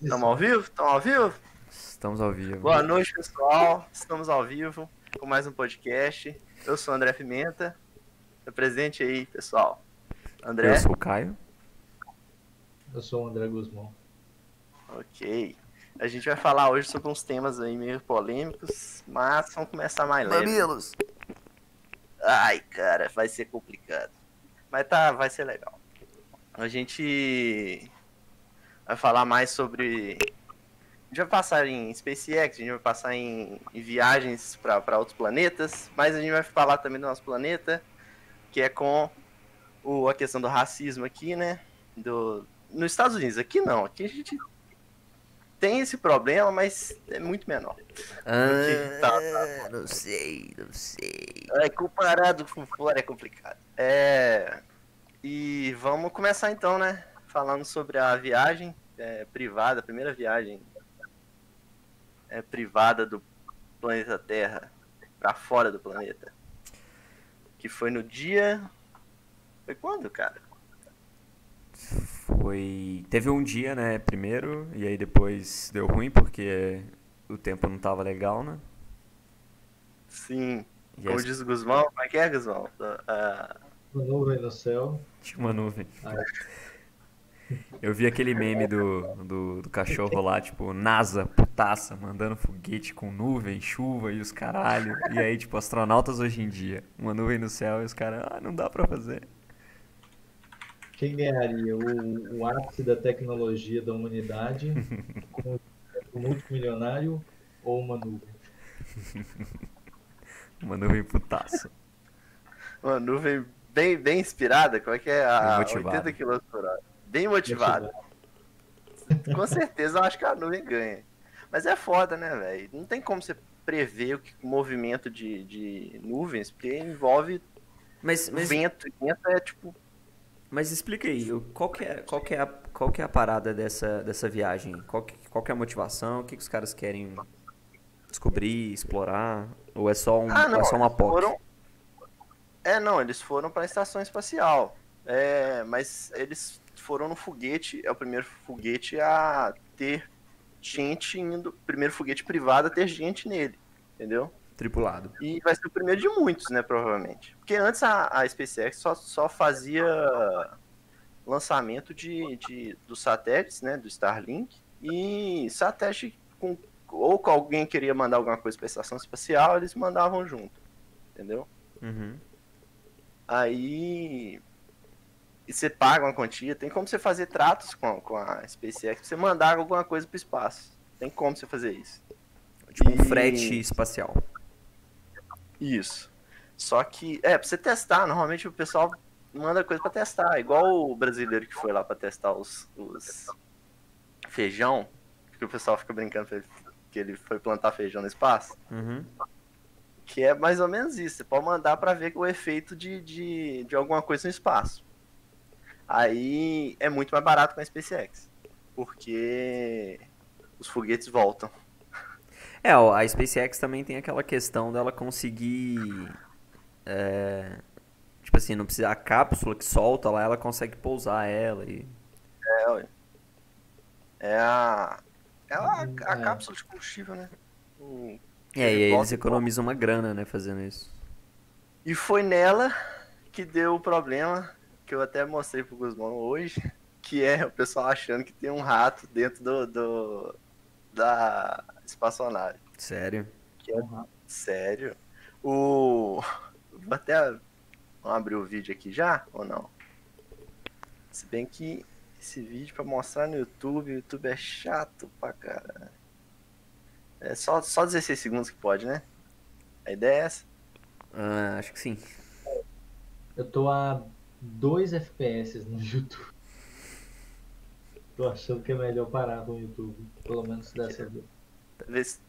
Estamos ao vivo? Estamos ao vivo? Estamos ao vivo. Boa noite, pessoal. Estamos ao vivo com mais um podcast. Eu sou o André Pimenta. Está presente aí, pessoal. André. Eu sou o Caio. Eu sou o André Gusmão. Ok. A gente vai falar hoje sobre uns temas aí meio polêmicos, mas vamos começar mais leve. Mamilos! Ai, cara, vai ser complicado. Mas tá, vai ser legal. A gente vai falar mais sobre... A gente vai passar em SpaceX, a gente vai passar em viagens para outros planetas, mas a gente vai falar também do nosso planeta, que é com a questão do racismo aqui, né? Nos Estados Unidos. Aqui não, aqui a gente... tem esse problema, mas é muito menor. Não sei, não sei. É, comparado com fora é complicado. É, e vamos começar então, né? Falando sobre a viagem privada, a primeira viagem privada do planeta Terra para fora do planeta. Que foi no dia... Foi quando, cara? Teve um dia, né, primeiro, e aí depois deu ruim porque o tempo não tava legal, né? Sim. E como diz o Gusmão, como é que é, Gusmão? Uma nuvem no céu. Tinha uma nuvem. Eu vi aquele meme do cachorro lá, tipo, NASA, putaça, mandando foguete com nuvem, chuva e os caralho. E aí, tipo, astronautas hoje em dia, uma nuvem no céu e os caras, não dá pra fazer. Quem ganharia? O ápice da tecnologia da humanidade com um multimilionário ou uma nuvem? Uma nuvem putaça. Uma nuvem bem inspirada, como é que é? A 80 km por hora. Bem motivada. Com certeza eu acho que a nuvem ganha. Mas é foda, né, velho? Não tem como você prever o movimento de nuvens, porque envolve vento. E vento é tipo... Mas explica aí, qual que é a parada dessa viagem? Qual que é a motivação? O que os caras querem descobrir, explorar? Ou é só um aporte? Eles foram para a estação espacial. Mas eles foram no foguete, é o primeiro foguete a ter gente indo, primeiro foguete privado a ter gente nele, entendeu? Tripulado. E vai ser o primeiro de muitos, né, provavelmente. Porque antes a SpaceX só fazia lançamento dos satélites, né, do Starlink, e satélite ou alguém queria mandar alguma coisa para a estação espacial, eles mandavam junto, entendeu? Uhum. Aí você paga uma quantia, tem como você fazer tratos com a SpaceX pra você mandar alguma coisa para o espaço. Tem como você fazer isso. Tipo um frete espacial. Isso. Só que, pra você testar, normalmente o pessoal manda coisa pra testar. Igual o brasileiro que foi lá pra testar os feijão, que o pessoal fica brincando que ele foi plantar feijão no espaço. Uhum. Que é mais ou menos isso. Você pode mandar pra ver o efeito de alguma coisa no espaço. Aí é muito mais barato com a SpaceX, porque os foguetes voltam. A SpaceX também tem aquela questão dela conseguir, tipo assim, não precisa, a cápsula que solta lá, ela consegue pousar ela e... É a cápsula de combustível, né? E eles economizam uma grana, né, fazendo isso. E foi nela que deu o problema, que eu até mostrei pro Guzmão hoje, que é o pessoal achando que tem um rato dentro da espaçonave. Sério? Sério. Vou até... Vamos abrir o vídeo aqui já, ou não? Se bem que esse vídeo pra mostrar no YouTube, o YouTube é chato pra caralho. É só 16 segundos que pode, né? A ideia é essa? Acho que sim. Eu tô a 2 FPS no YouTube. Tô achando que é melhor parar com o YouTube, pelo menos dessa vez.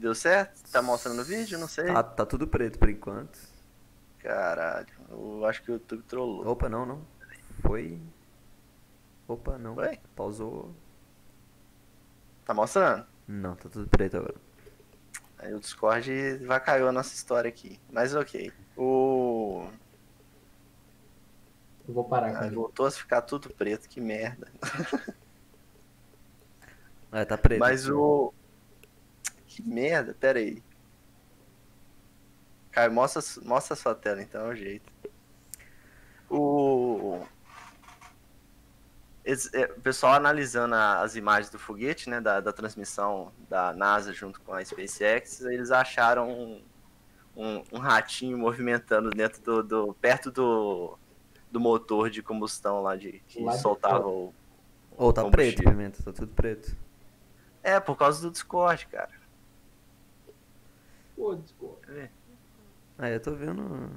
Deu certo? Tá mostrando o vídeo? Não sei. Tá tudo preto por enquanto. Caralho, eu acho que o YouTube trollou. Opa, não. Foi. Opa, não. Foi? Pausou. Tá mostrando? Não, tá tudo preto agora. Aí o Discord vacaiou a nossa história aqui. Mas ok. Eu vou parar, cara. Voltou a ficar tudo preto, que merda. Ah, tá preto. Mas o... Que merda, pera aí. Caio, mostra a sua tela, então, é o jeito. O pessoal analisando as imagens do foguete, né, da transmissão da NASA junto com a SpaceX, eles acharam um ratinho movimentando dentro perto do motor de combustão lá, que soltava o... Ou tá preto, Pimenta, tá tudo preto. É, por causa do Discord, cara. Pô, Discord. É. Aí eu tô vendo...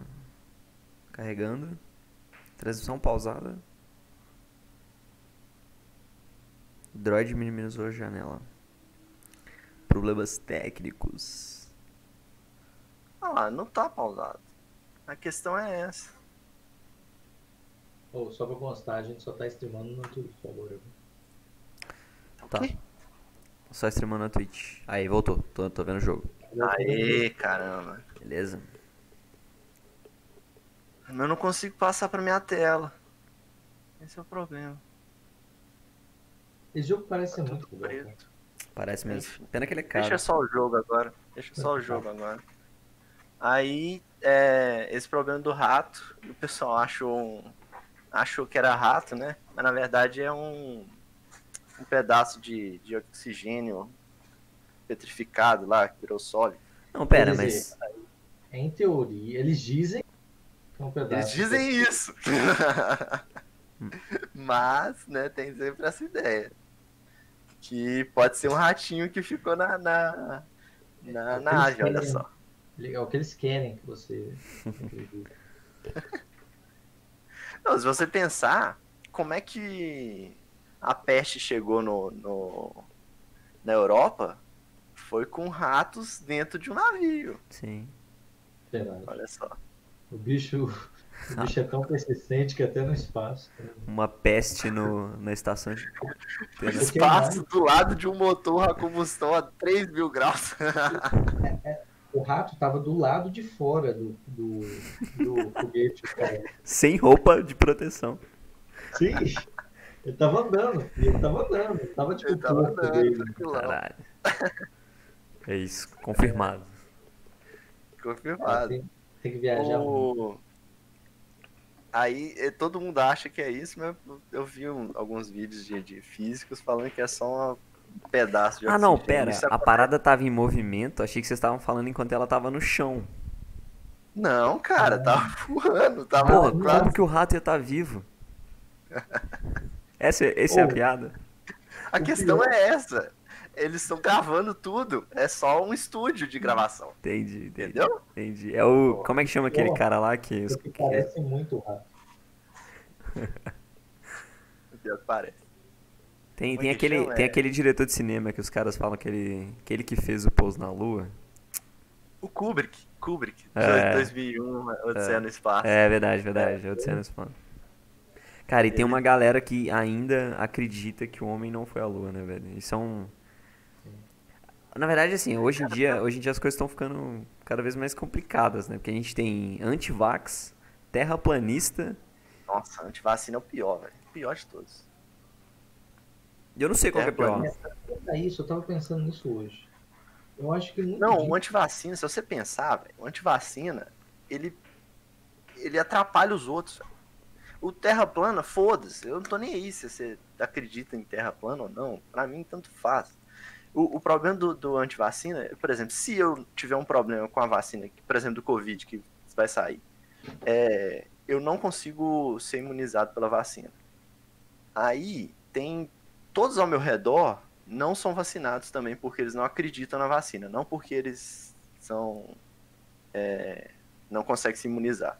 Carregando. Transmissão pausada. Droid minimizou a janela. Problemas técnicos. Ah lá, não tá pausado. A questão é essa. Oh, só pra constar, a gente só tá streamando no Twitch agora. Tá. Só streamando na Twitch. Aí, voltou. Tô vendo o jogo. Aê, caramba. Beleza. Mas eu não consigo passar pra minha tela. Esse é o problema. Esse jogo parece ser muito preto. Bom, parece mesmo. Pena que ele é caro. Deixa só o jogo agora. Aí, esse problema do rato, o pessoal achou que era rato, né? Mas na verdade é um pedaço de oxigênio petrificado lá, que virou sólido. Não, pera, mas... Em teoria, eles dizem que é um pedaço... Eles dizem isso! Mas, né, tem sempre essa ideia. Que pode ser um ratinho que ficou na nave, olha só. É o que eles querem que você... Não, se você pensar, como é que a peste chegou na Europa, foi com ratos dentro de um navio. Sim. Verdade. Olha só. O bicho é tão persistente que até no espaço. Uma peste na estação de... No espaço do lado de um motor a combustão a 3 mil graus. O rato tava do lado de fora do foguete, cara. Sem roupa de proteção. Sim, ele tava andando, ele tava andando. Caralho. É isso, confirmado. Confirmado. Tem que viajar muito. Aí todo mundo acha que é isso, mas eu vi alguns vídeos de físicos falando que é só um pedaço de oxigênio. Ah, não, pera. A parada tava em movimento. Achei que vocês estavam falando enquanto ela tava no chão. Não, cara. Tava voando. Porra, claro que o rato ia estar vivo. Essa é a piada. A questão é essa. Eles estão gravando tudo. É só um estúdio de gravação. Entendi. Entendeu? Entendi. É o... Como é que chama aquele cara lá que... Parece muito rato. Meu Deus, parece. Tem aquele diretor de cinema que os caras falam que ele que fez o Pouso na Lua. O Kubrick. É, 2001, Odisseia no Espaço. É verdade, Odisseia no Espaço. Cara, e tem uma galera que ainda acredita que o homem não foi à Lua, né, velho? Isso é um... Na verdade, assim, hoje em dia as coisas estão ficando cada vez mais complicadas, né? Porque a gente tem antivax, terraplanista... Nossa, antivacina é o pior, velho. O pior de todos. Eu não sei qual que é pior. Eu tava pensando nisso hoje. Eu acho que... O antivacina, se você pensar, véio, o antivacina, ele atrapalha os outros. Véio. O terra plana, foda-se. Eu não tô nem aí se você acredita em terra plana ou não. Pra mim, tanto faz. O problema do antivacina, por exemplo, se eu tiver um problema com a vacina, por exemplo, do Covid, que vai sair, eu não consigo ser imunizado pela vacina. Aí, tem... Todos ao meu redor não são vacinados também porque eles não acreditam na vacina, não porque eles são não conseguem se imunizar.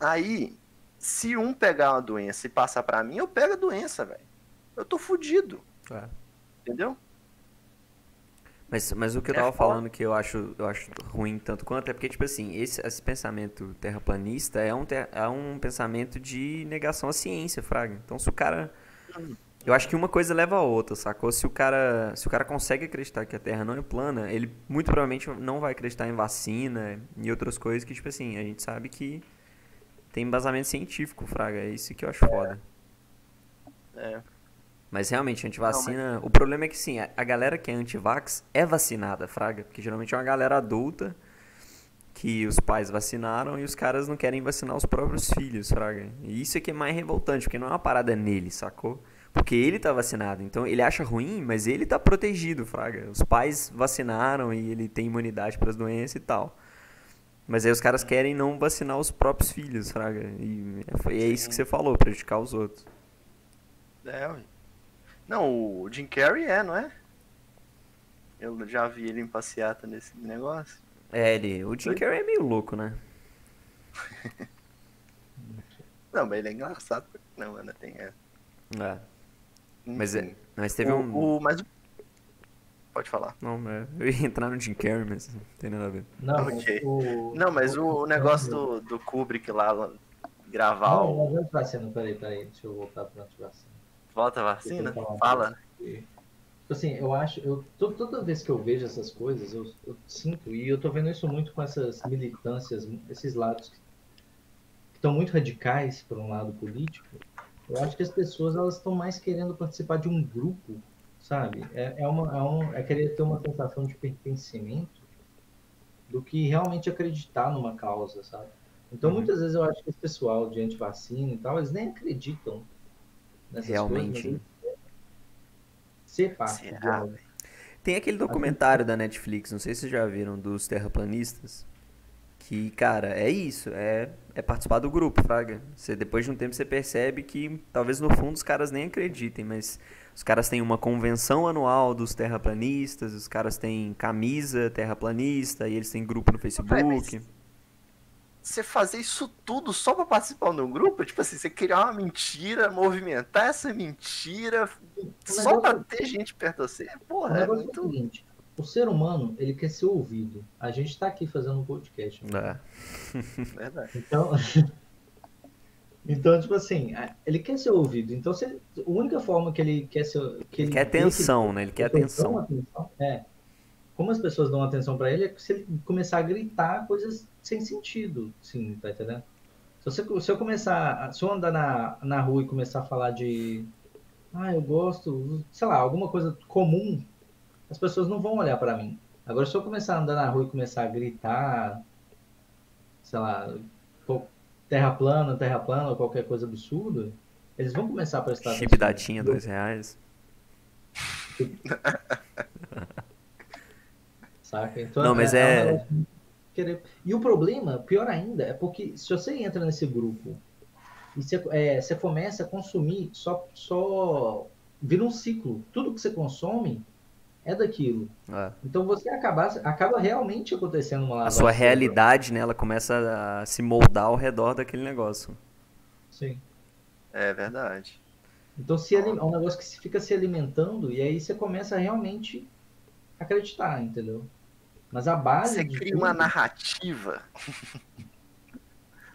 Aí, se um pegar uma doença e passar pra mim, eu pego a doença, velho. Eu tô fudido. É. Entendeu? Mas o que eu tava falando que eu acho ruim tanto quanto é porque, tipo assim, esse pensamento terraplanista é um pensamento de negação à ciência, fraga. Então, se o cara... Eu acho que uma coisa leva a outra, sacou? Se o cara consegue acreditar que a Terra não é plana, ele muito provavelmente não vai acreditar em vacina e outras coisas que, tipo assim, a gente sabe que tem embasamento científico, fraga. É isso que eu acho foda. É. Mas realmente, antivacina... Não, mas... O problema é que sim, a galera que é antivax é vacinada, fraga. Porque geralmente é uma galera adulta que os pais vacinaram e os caras não querem vacinar os próprios filhos, fraga. E isso é que é mais revoltante, porque não é uma parada nele, sacou? Porque ele tá vacinado, então ele acha ruim, mas ele tá protegido, fraga. Os pais vacinaram e ele tem imunidade para as doenças e tal. Mas aí os caras querem não vacinar os próprios filhos, fraga. E é isso que você falou, prejudicar os outros. É, ué. Não, o Jim Carrey não é? Eu já vi ele em passeata nesse negócio. É, o Jim Carrey é meio louco, né? Não, mas ele é engraçado porque não, mano, tem essa. É. Mas teve Pode falar. Não, eu ia entrar no Jim Carrey, mas não tem nada a ver. Não, okay. Não, mas o negócio do Kubrick lá gravar Peraí, deixa eu voltar pra ativação. Volta a vacina? Fala. Assim, eu acho... toda vez que eu vejo essas coisas, eu sinto, e eu tô vendo isso muito com essas militâncias, esses lados que estão muito radicais por um lado político, eu acho que as pessoas elas estão mais querendo participar de um grupo, sabe? É querer ter uma sensação de pertencimento do que realmente acreditar numa causa, sabe? Então, muitas vezes eu acho que esse pessoal de antivacina e tal, eles nem acreditam nessas realmente coisas, ser fácil. Tem aquele documentário da Netflix, não sei se vocês já viram, dos terraplanistas, que, cara, é isso, é participar do grupo, fraga. Você, depois de um tempo você percebe que talvez no fundo os caras nem acreditem, mas os caras têm uma convenção anual dos terraplanistas, os caras têm camisa terraplanista e eles têm grupo no Facebook. Você fazer isso tudo só pra participar de um grupo? Tipo assim, você criar uma mentira, movimentar essa mentira, só pra ter gente perto de você? Porra, é muito... seguinte, o ser humano, ele quer ser ouvido. A gente tá aqui fazendo um podcast. Né? É. Verdade. Então, tipo assim, ele quer ser ouvido. Então, a única forma que ele quer ser... Ele quer atenção, né? Ele quer atenção. É. Como as pessoas dão atenção pra ele, é se ele começar a gritar coisas sem sentido, sim, tá entendendo? Se eu andar na rua e começar a falar de eu gosto, sei lá, alguma coisa comum, as pessoas não vão olhar pra mim. Agora, se eu começar a andar na rua e começar a gritar, sei lá, terra plana, ou qualquer coisa absurda, eles vão começar a prestar atenção. Chip datinha, R$2. Saca? Então, não, mas é... E o problema, pior ainda, é porque se você entra nesse grupo e você começa a consumir, só vira um ciclo. Tudo que você consome é daquilo. É. Então você acaba realmente acontecendo uma lavagem. A sua realidade, né, ela começa a se moldar ao redor daquele negócio. Sim. É verdade. Então é um negócio que fica se alimentando e aí você começa a realmente acreditar, entendeu? Mas a base... Você cria uma narrativa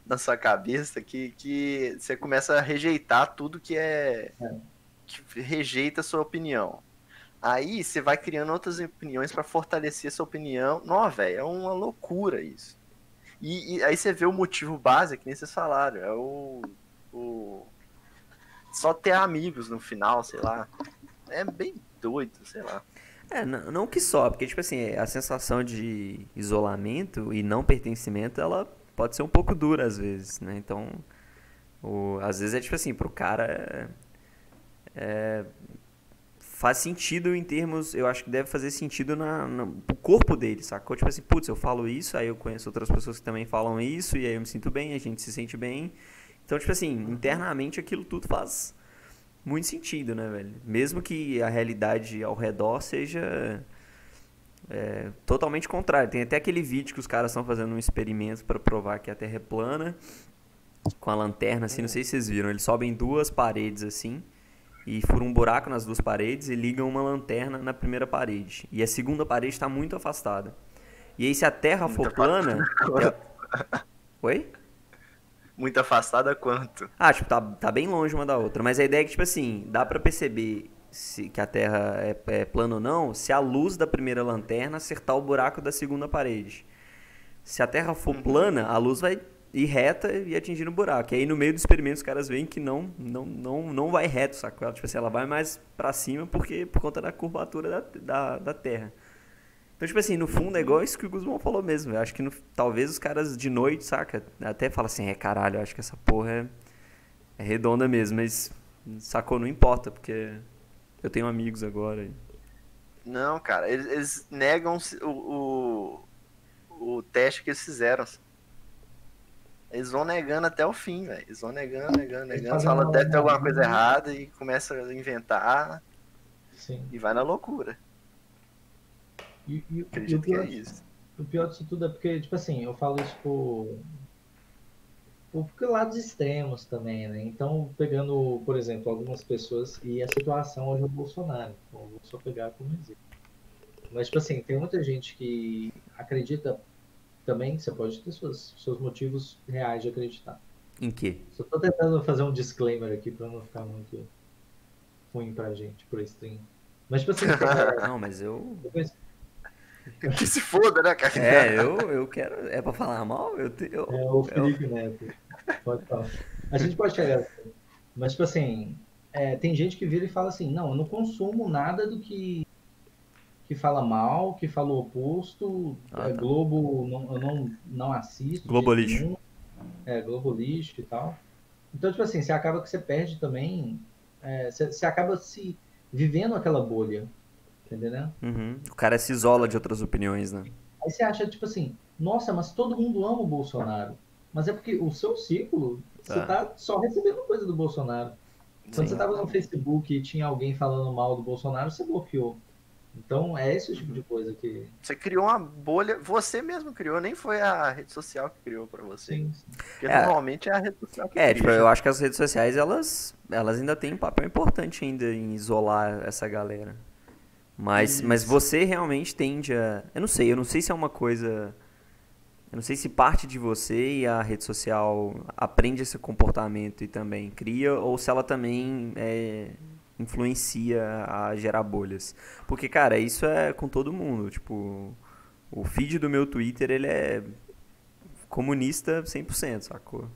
na sua cabeça que você começa a rejeitar tudo que que rejeita a sua opinião. Aí você vai criando outras opiniões para fortalecer a sua opinião. Não, velho, é uma loucura isso. E aí você vê o motivo base, que nem vocês falaram, é só ter amigos no final, sei lá. É bem doido, sei lá. Não que só, porque, tipo assim, a sensação de isolamento e não pertencimento, ela pode ser um pouco dura às vezes, né? Então, às vezes é tipo assim, pro cara faz sentido em termos, eu acho que deve fazer sentido pro corpo dele, sacou? Tipo assim, putz, eu falo isso, aí eu conheço outras pessoas que também falam isso, e aí eu me sinto bem, a gente se sente bem. Então, tipo assim, internamente aquilo tudo faz... muito sentido, né, velho? Mesmo que a realidade ao redor seja totalmente contrária. Tem até aquele vídeo que os caras estão fazendo um experimento para provar que a Terra é plana, com a lanterna, assim, não sei se vocês viram. Eles sobem duas paredes, assim, e furam um buraco nas duas paredes e ligam uma lanterna na primeira parede. E a segunda parede está muito afastada. E aí, se a Terra for plana... Oi? Muito afastada quanto? Tipo, tá bem longe uma da outra. Mas a ideia é que, tipo assim, dá pra perceber que a Terra é plana ou não se a luz da primeira lanterna acertar o buraco da segunda parede. Se a Terra for plana, a luz vai ir reta e atingindo o buraco. E aí no meio do experimento os caras veem que não vai reto, saca? Tipo assim, ela vai mais pra cima porque, por conta da curvatura da Terra. Então, tipo assim, no fundo é igual isso que o Gusmão falou mesmo. Eu acho que talvez os caras de noite, saca? Até fala assim, caralho, eu acho que essa porra é redonda mesmo. Mas, sacou? Não importa, porque eu tenho amigos agora. E... Não, cara, eles negam o teste que eles fizeram. Eles vão negando até o fim, velho. Eles vão negando. Fala, deve ter alguma coisa errada e começa a inventar. Sim. E vai na loucura. E acredito que é isso. O pior disso tudo é porque, tipo assim, eu falo isso por lados extremos também, né? Então, pegando, por exemplo, algumas pessoas e a situação hoje é o Bolsonaro. Então, eu vou só pegar como exemplo. Mas, tipo assim, tem muita gente que acredita também, você pode ter seus motivos reais de acreditar. Em quê? Só tô tentando fazer um disclaimer aqui pra não ficar muito ruim pra gente, pro stream. Mas, tipo assim... Não, mas eu... Que se foda, né, cara? Eu quero... É pra falar mal? É o Felipe Neto. Pode falar. A gente pode chegar assim. Mas, tipo assim, tem gente que vira e fala assim, não, eu não consumo nada do que fala mal, que fala o oposto, tá. Globo, eu não assisto. Globo lixo. Globo lixo e tal. Então, tipo assim, você acaba que você perde também, você acaba se vivendo aquela bolha, entendeu, né? Uhum. O cara se isola de outras opiniões, né? Aí você acha, tipo assim, nossa, mas todo mundo ama o Bolsonaro. Mas é porque o seu ciclo, você tá só recebendo coisa do Bolsonaro. Quando você tava no Facebook e tinha alguém falando mal do Bolsonaro, você bloqueou. Então, é esse tipo de coisa que... Você criou uma bolha, você mesmo criou, nem foi a rede social que criou pra você. Sim. Porque normalmente é a rede social que cria. Tipo, eu acho que as redes sociais, elas ainda têm um papel importante ainda em isolar essa galera. Mas você realmente tende a... Eu não sei se é uma coisa... Eu não sei se parte de você e a rede social aprende esse comportamento e também cria, ou se ela também influencia a gerar bolhas. Porque, cara, isso é com todo mundo. Tipo, o feed do meu Twitter, ele é comunista 100%, sacou?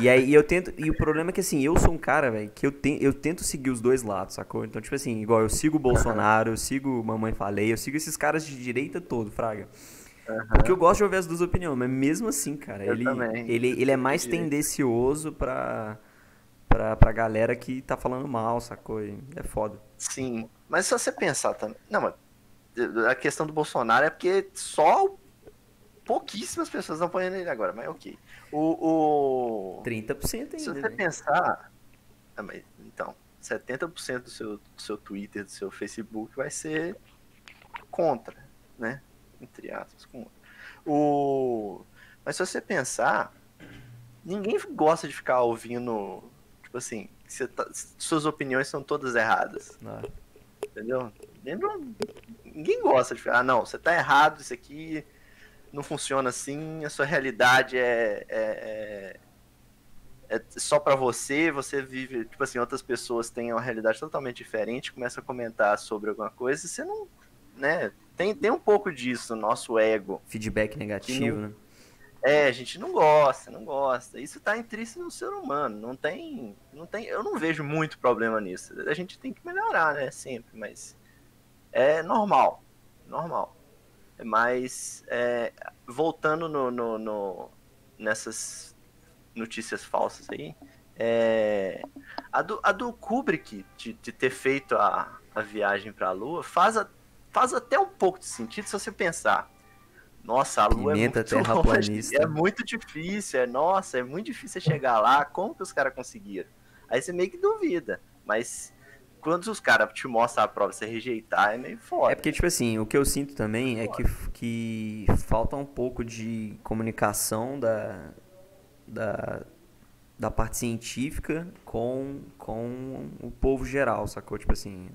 E aí eu tento... E o problema é que, assim, eu sou um cara, velho, que eu tento seguir os dois lados, sacou? Então, tipo assim, igual eu sigo o Bolsonaro, eu sigo Mamãe Falei, eu sigo esses caras de direita todo, fraga. Porque eu gosto de ouvir as duas opiniões, mas mesmo assim, cara, ele é mais tendencioso pra galera que tá falando mal, sacou? É foda. Sim, mas se você pensar também... Não, mas a questão do Bolsonaro é porque só pouquíssimas pessoas estão apoiando ele agora, mas ok. 30% ainda, se você pensar... Então, 70% do seu Twitter, do seu Facebook vai ser contra, né? Entre aspas, contra. Mas se você pensar, ninguém gosta de ficar ouvindo... assim, suas opiniões são todas erradas. Ah. Entendeu? Ninguém gosta de falar, não, você tá errado, isso aqui não funciona assim, a sua realidade é só pra você, você vive, tipo assim, outras pessoas têm uma realidade totalmente diferente, começa a comentar sobre alguma coisa e você não, né, tem um pouco disso, nosso ego. Feedback negativo, né? A gente não gosta. Isso tá intrínseco no ser humano. Não tem, eu não vejo muito problema nisso. A gente tem que melhorar, né? Sempre, mas é normal. Mas voltando nessas notícias falsas aí, a do Kubrick de ter feito a viagem para a Lua faz até um pouco de sentido se você pensar. Nossa, a Lua Pimenta, é muito longe, é muito difícil, é muito difícil chegar lá, como que os caras conseguiram? Aí você meio que duvida, mas quando os caras te mostram a prova, você rejeitar, é meio foda. É porque, tipo assim, o que eu sinto também é que falta um pouco de comunicação da parte científica com o povo geral, sacou? Tipo assim...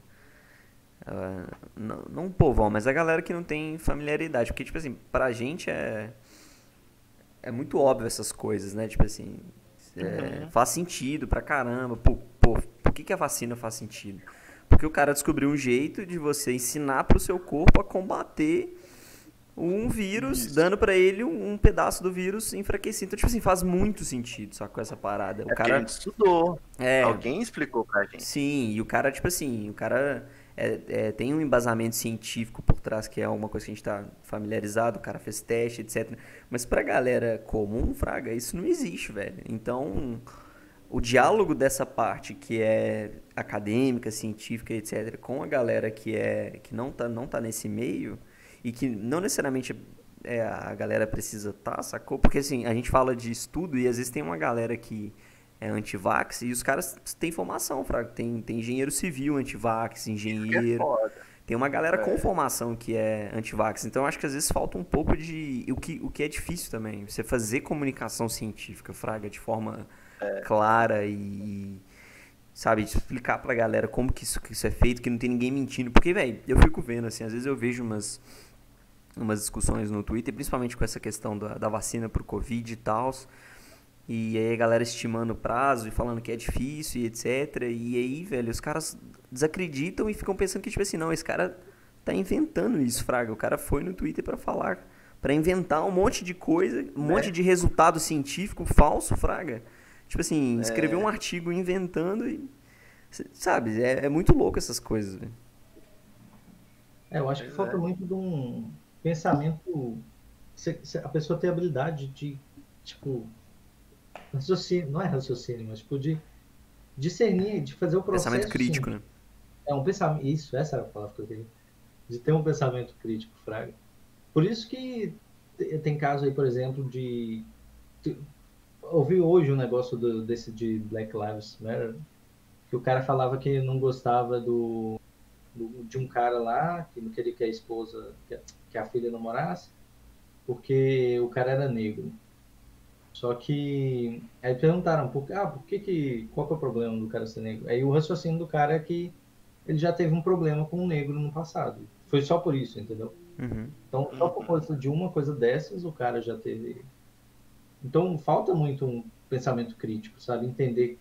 não o povão, mas a galera que não tem familiaridade, porque, tipo assim, pra gente é muito óbvio essas coisas, né, tipo assim, faz sentido pra caramba, por que a vacina faz sentido? Porque o cara descobriu um jeito de você ensinar pro seu corpo a combater um vírus, isso, dando pra ele um pedaço do vírus enfraquecido. Então, tipo assim, faz muito sentido, só com essa parada. O cara estudou. É, alguém explicou pra gente. Sim, e o cara, tipo assim, o cara tem um embasamento científico por trás, que é uma coisa que a gente tá familiarizado, o cara fez teste, etc. Mas pra galera comum, fraga, isso não existe, velho. Então, o diálogo dessa parte que é acadêmica, científica, etc., com a galera que não tá nesse meio... E que não necessariamente a galera precisa tá, sacou? Porque assim, a gente fala de estudo e às vezes tem uma galera que é antivax e os caras têm formação, fraco. Tem engenheiro civil antivax, engenheiro. Tem uma galera com formação que é antivax. Então eu acho que às vezes falta um pouco de... O que é difícil também. Você fazer comunicação científica, fraga, de forma clara e... Sabe, de explicar pra galera como que isso é feito, que não tem ninguém mentindo. Porque, velho, eu fico vendo, assim, às vezes eu vejo umas discussões no Twitter, principalmente com essa questão da vacina pro Covid e tal, e aí a galera estimando o prazo e falando que é difícil e etc. E aí, velho, os caras desacreditam e ficam pensando que, tipo assim, não, esse cara tá inventando isso, fraga. O cara foi no Twitter pra falar, pra inventar um monte de coisa, um monte de resultado científico falso, fraga. Tipo assim, escrever um artigo inventando e... Sabe, é muito louco essas coisas, velho. Eu acho que falta muito de um pensamento... A pessoa tem a habilidade de, tipo... Raciocínio, não é raciocínio, mas tipo de discernir, de fazer o processo... Pensamento crítico, né? É um pensamento... Isso, essa era a palavra que eu queria. De ter um pensamento crítico, fraga. Por isso que tem caso aí, por exemplo, de... Ouvi hoje um negócio de Black Lives Matter, que o cara falava que não gostava de um cara lá, que não queria que a esposa, que a filha namorasse, porque o cara era negro. Só que aí perguntaram, qual que é o problema do cara ser negro? Aí o raciocínio do cara é que ele já teve um problema com um negro no passado. Foi só por isso, entendeu? Uhum. Então, só por causa de uma coisa dessas, o cara já teve... Então, falta muito um pensamento crítico, sabe? Entender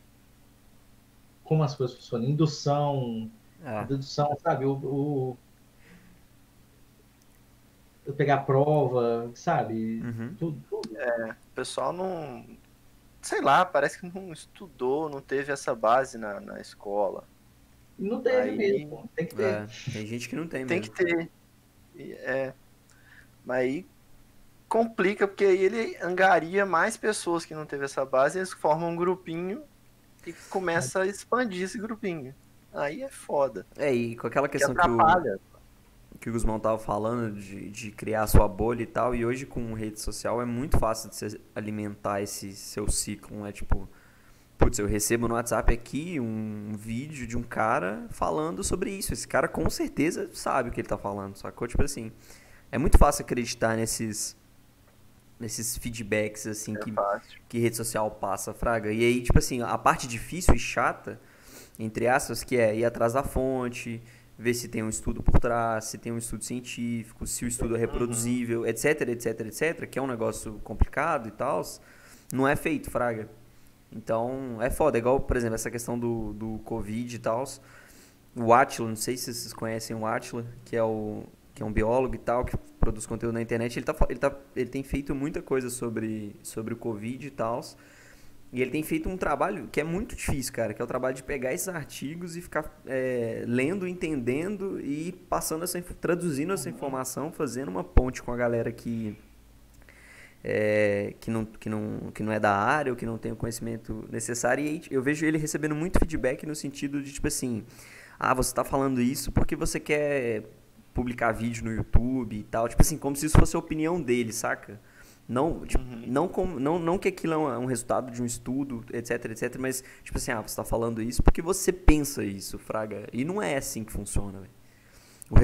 como as coisas funcionam. Indução, dedução, sabe? Eu pegar a prova, sabe? Uhum. Tudo. O pessoal não... Sei lá, parece que não estudou, não teve essa base na escola. Não teve mesmo. Tem que ter. Tem gente que não tem mesmo. Tem que ter. Mas aí... complica, porque aí ele angaria mais pessoas que não teve essa base, eles formam um grupinho e começa a expandir esse grupinho. Aí é foda. E com aquela questão que o Gusmão tava falando de criar a sua bolha e tal, e hoje com rede social é muito fácil de você alimentar esse seu ciclo, né? Tipo, putz, eu recebo no WhatsApp aqui um vídeo de um cara falando sobre isso. Esse cara com certeza sabe o que ele tá falando, sacou? Tipo assim, é muito fácil acreditar nesses feedbacks, assim, que rede social passa, fraga. E aí, tipo assim, a parte difícil e chata, entre aspas, que é ir atrás da fonte, ver se tem um estudo por trás, se tem um estudo científico, se o estudo é reproduzível, etc, etc, etc, que é um negócio complicado e tal, não é feito, fraga. Então, é foda. É igual, por exemplo, essa questão do Covid e tal. O Atila, não sei se vocês conhecem o Atila, que é um biólogo e tal, que produz conteúdo na internet, ele tem feito muita coisa sobre o Covid e tal, e ele tem feito um trabalho que é muito difícil, cara, que é o trabalho de pegar esses artigos e ficar lendo, entendendo e passando traduzindo essa informação, fazendo uma ponte com a galera que não é da área ou que não tem o conhecimento necessário, e aí eu vejo ele recebendo muito feedback no sentido de, tipo assim, você tá falando isso porque você quer... publicar vídeo no YouTube e tal, tipo assim, como se isso fosse a opinião dele, saca? Não, tipo, não que aquilo é um resultado de um estudo, etc, etc, mas tipo assim, você tá falando isso porque você pensa isso, fraga, e não é assim que funciona, véio. O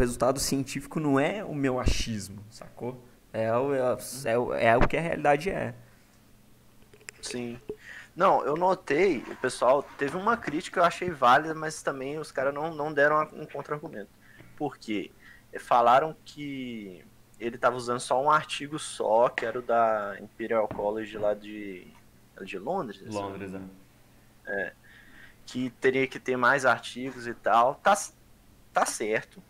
resultado científico não é o meu achismo, sacou? É o que a realidade é. Sim. Não, eu notei, o pessoal teve uma crítica, eu achei válida, mas também os caras não deram um contra-argumento. Porque falaram que ele estava usando só um artigo só, que era o da Imperial College lá de Londres. Londres, né? Que teria que ter mais artigos e tal. Tá certo.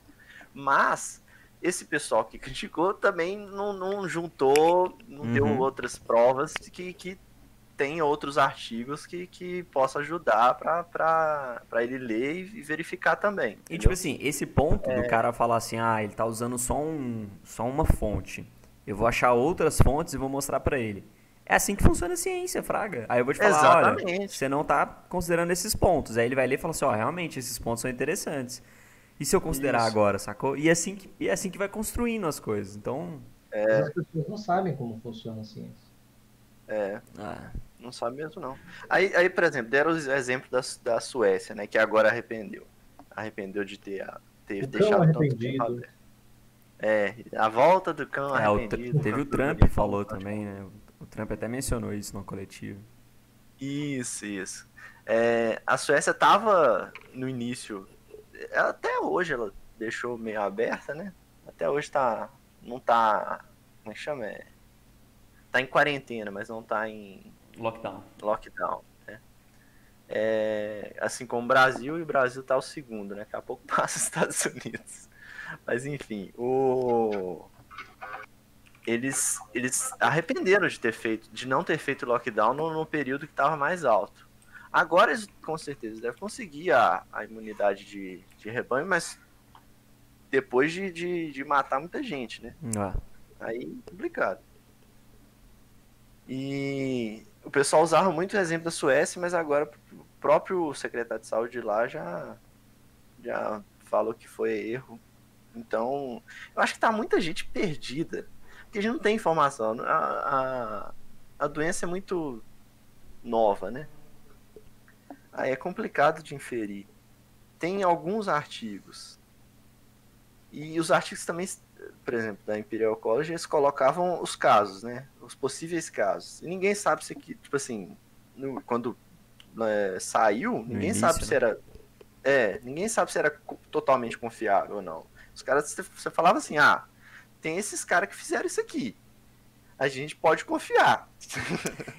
Mas esse pessoal que criticou também não juntou, não deu outras provas que tem outros artigos que possa ajudar pra ele ler e verificar também. Entendeu? E tipo assim, esse ponto do cara falar assim, ah, ele tá usando só uma fonte, eu vou achar outras fontes e vou mostrar pra ele. É assim que funciona a ciência, fraga. Aí eu vou te falar, olha, você não tá considerando esses pontos. Aí ele vai ler e fala assim, ó, realmente, esses pontos são interessantes. E se eu considerar agora, sacou? E é assim que vai construindo as coisas, então... É... As pessoas não sabem como funciona a ciência. É, não sabe mesmo não. Aí, por exemplo, deram o exemplo da Suécia, né, que agora arrependeu. Arrependeu de ter deixado tanto tempo aberto. É, a volta do cão arrependido. Teve o Trump falou também, né? O Trump até mencionou isso no coletivo. Isso. É, a Suécia tava no início... Até hoje ela deixou meio aberta, né? Até hoje tá... Não tá... Como é que chama? Tá em quarentena, mas não tá em... Lockdown, né? Assim como o Brasil, e o Brasil tá o segundo, né? Daqui a pouco passa os Estados Unidos. Mas enfim, eles arrependeram de não ter feito lockdown no período que tava mais alto. Agora, com certeza, deve conseguir a imunidade de rebanho, mas depois de matar muita gente, né? Aí, complicado. E o pessoal usava muito o exemplo da Suécia, mas agora o próprio secretário de saúde de lá já falou que foi erro. Então, eu acho que tá muita gente perdida, porque a gente não tem informação. A doença é muito nova, né? Aí é complicado de inferir. Tem alguns artigos. E os artigos também, por exemplo, da Imperial College, eles colocavam os casos, né? Os possíveis casos. E ninguém sabe se aqui, tipo assim, quando saiu, ninguém sabe se era... ninguém sabe se era totalmente confiável ou não. Os caras, você falava assim, tem esses caras que fizeram isso aqui. A gente pode confiar.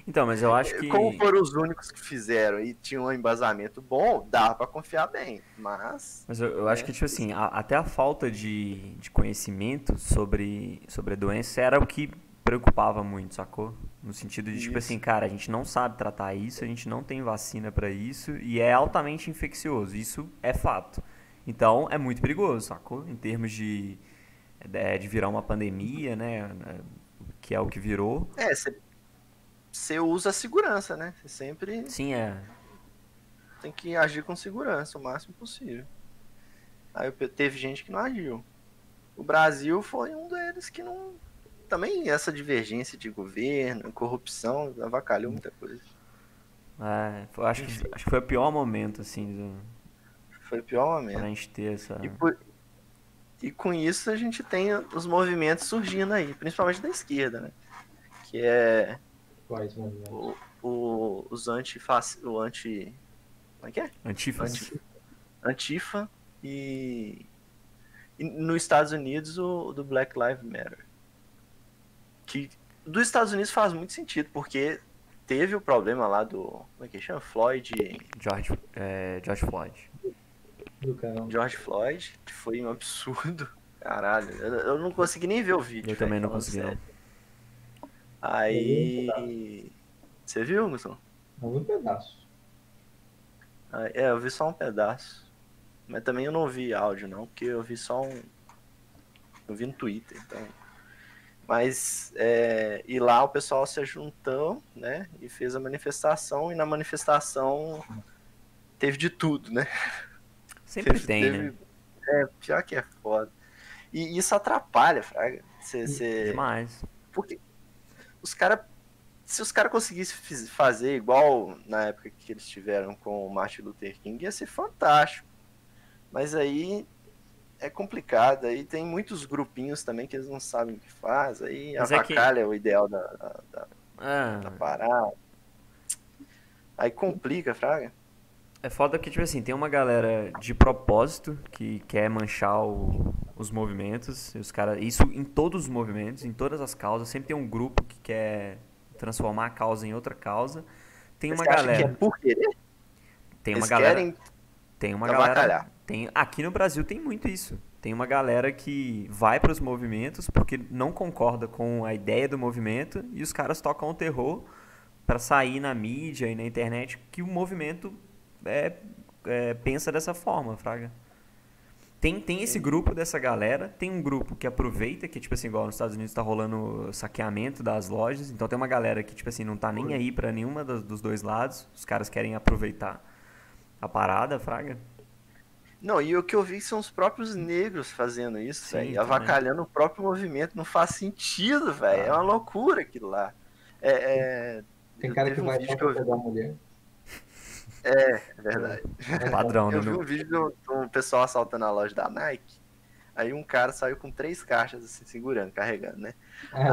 Então, mas eu acho que... Como foram os únicos que fizeram e tinham um embasamento bom, dava pra confiar bem, mas... Mas eu acho que, tipo assim, até a falta de conhecimento sobre a doença era o que preocupava muito, sacou? No sentido de, tipo assim, cara, a gente não sabe tratar isso, a gente não tem vacina pra isso e é altamente infeccioso, isso é fato. Então, é muito perigoso, sacou? Em termos de virar uma pandemia, né... que é o que virou. Você usa a segurança, né? Você sempre... Sim, tem que agir com segurança o máximo possível. Aí teve gente que não agiu. O Brasil foi um deles que não... Também essa divergência de governo, corrupção, avacalhou muita coisa. Acho que foi o pior momento, assim. Foi o pior momento. Pra gente ter essa... E com isso a gente tem os movimentos surgindo aí, principalmente da esquerda, né? Que é Antifa e nos Estados Unidos o do Black Lives Matter. Que dos Estados Unidos faz muito sentido, porque teve o problema lá do... Como é que chama? George Floyd. George Floyd, que foi um absurdo. Caralho, eu não consegui nem ver o vídeo. Eu também não consegui, não. Aí... Você viu, Gustavo? Eu vi um pedaço. Eu vi só um pedaço. Mas também eu não vi áudio, não, porque eu vi só um... Eu vi no Twitter, então... Mas... E lá o pessoal se juntou, né? E fez a manifestação, e na manifestação teve de tudo, né? Sempre teve, né? Pior que é foda. E isso atrapalha, fraga. Demais. Porque os caras... Se os caras conseguissem fazer igual na época que eles tiveram com o Martin Luther King, ia ser fantástico. Mas aí é complicado. Aí tem muitos grupinhos também que eles não sabem o que faz. Aí a vacalha é o ideal da parada. Aí complica, fraga. É foda que, tipo assim, tem uma galera de propósito que quer manchar os movimentos, os caras, isso em todos os movimentos, em todas as causas, sempre tem um grupo que quer transformar a causa em outra causa. Tem uma galera... Acha que é por querer? Tem uma galera... Eles querem avacalhar. Aqui no Brasil tem muito isso. Tem uma galera que vai para os movimentos porque não concorda com a ideia do movimento e os caras tocam o terror para sair na mídia e na internet que o movimento pensa dessa forma, fraga. Tem esse grupo dessa galera, tem um grupo que aproveita, que tipo assim, igual nos Estados Unidos tá rolando saqueamento das lojas, então tem uma galera que tipo assim, não tá nem aí pra nenhuma dos dois lados, os caras querem aproveitar a parada, fraga. Não, e o que eu vi são os próprios negros fazendo isso, velho, avacalhando o próprio movimento, não faz sentido, velho, é uma loucura aquilo lá. Tem cara que vai pegar a mulher. É verdade. É padrão, né? Eu vi um vídeo de um pessoal assaltando a loja da Nike. Aí um cara saiu com 3 caixas assim, segurando, carregando, né?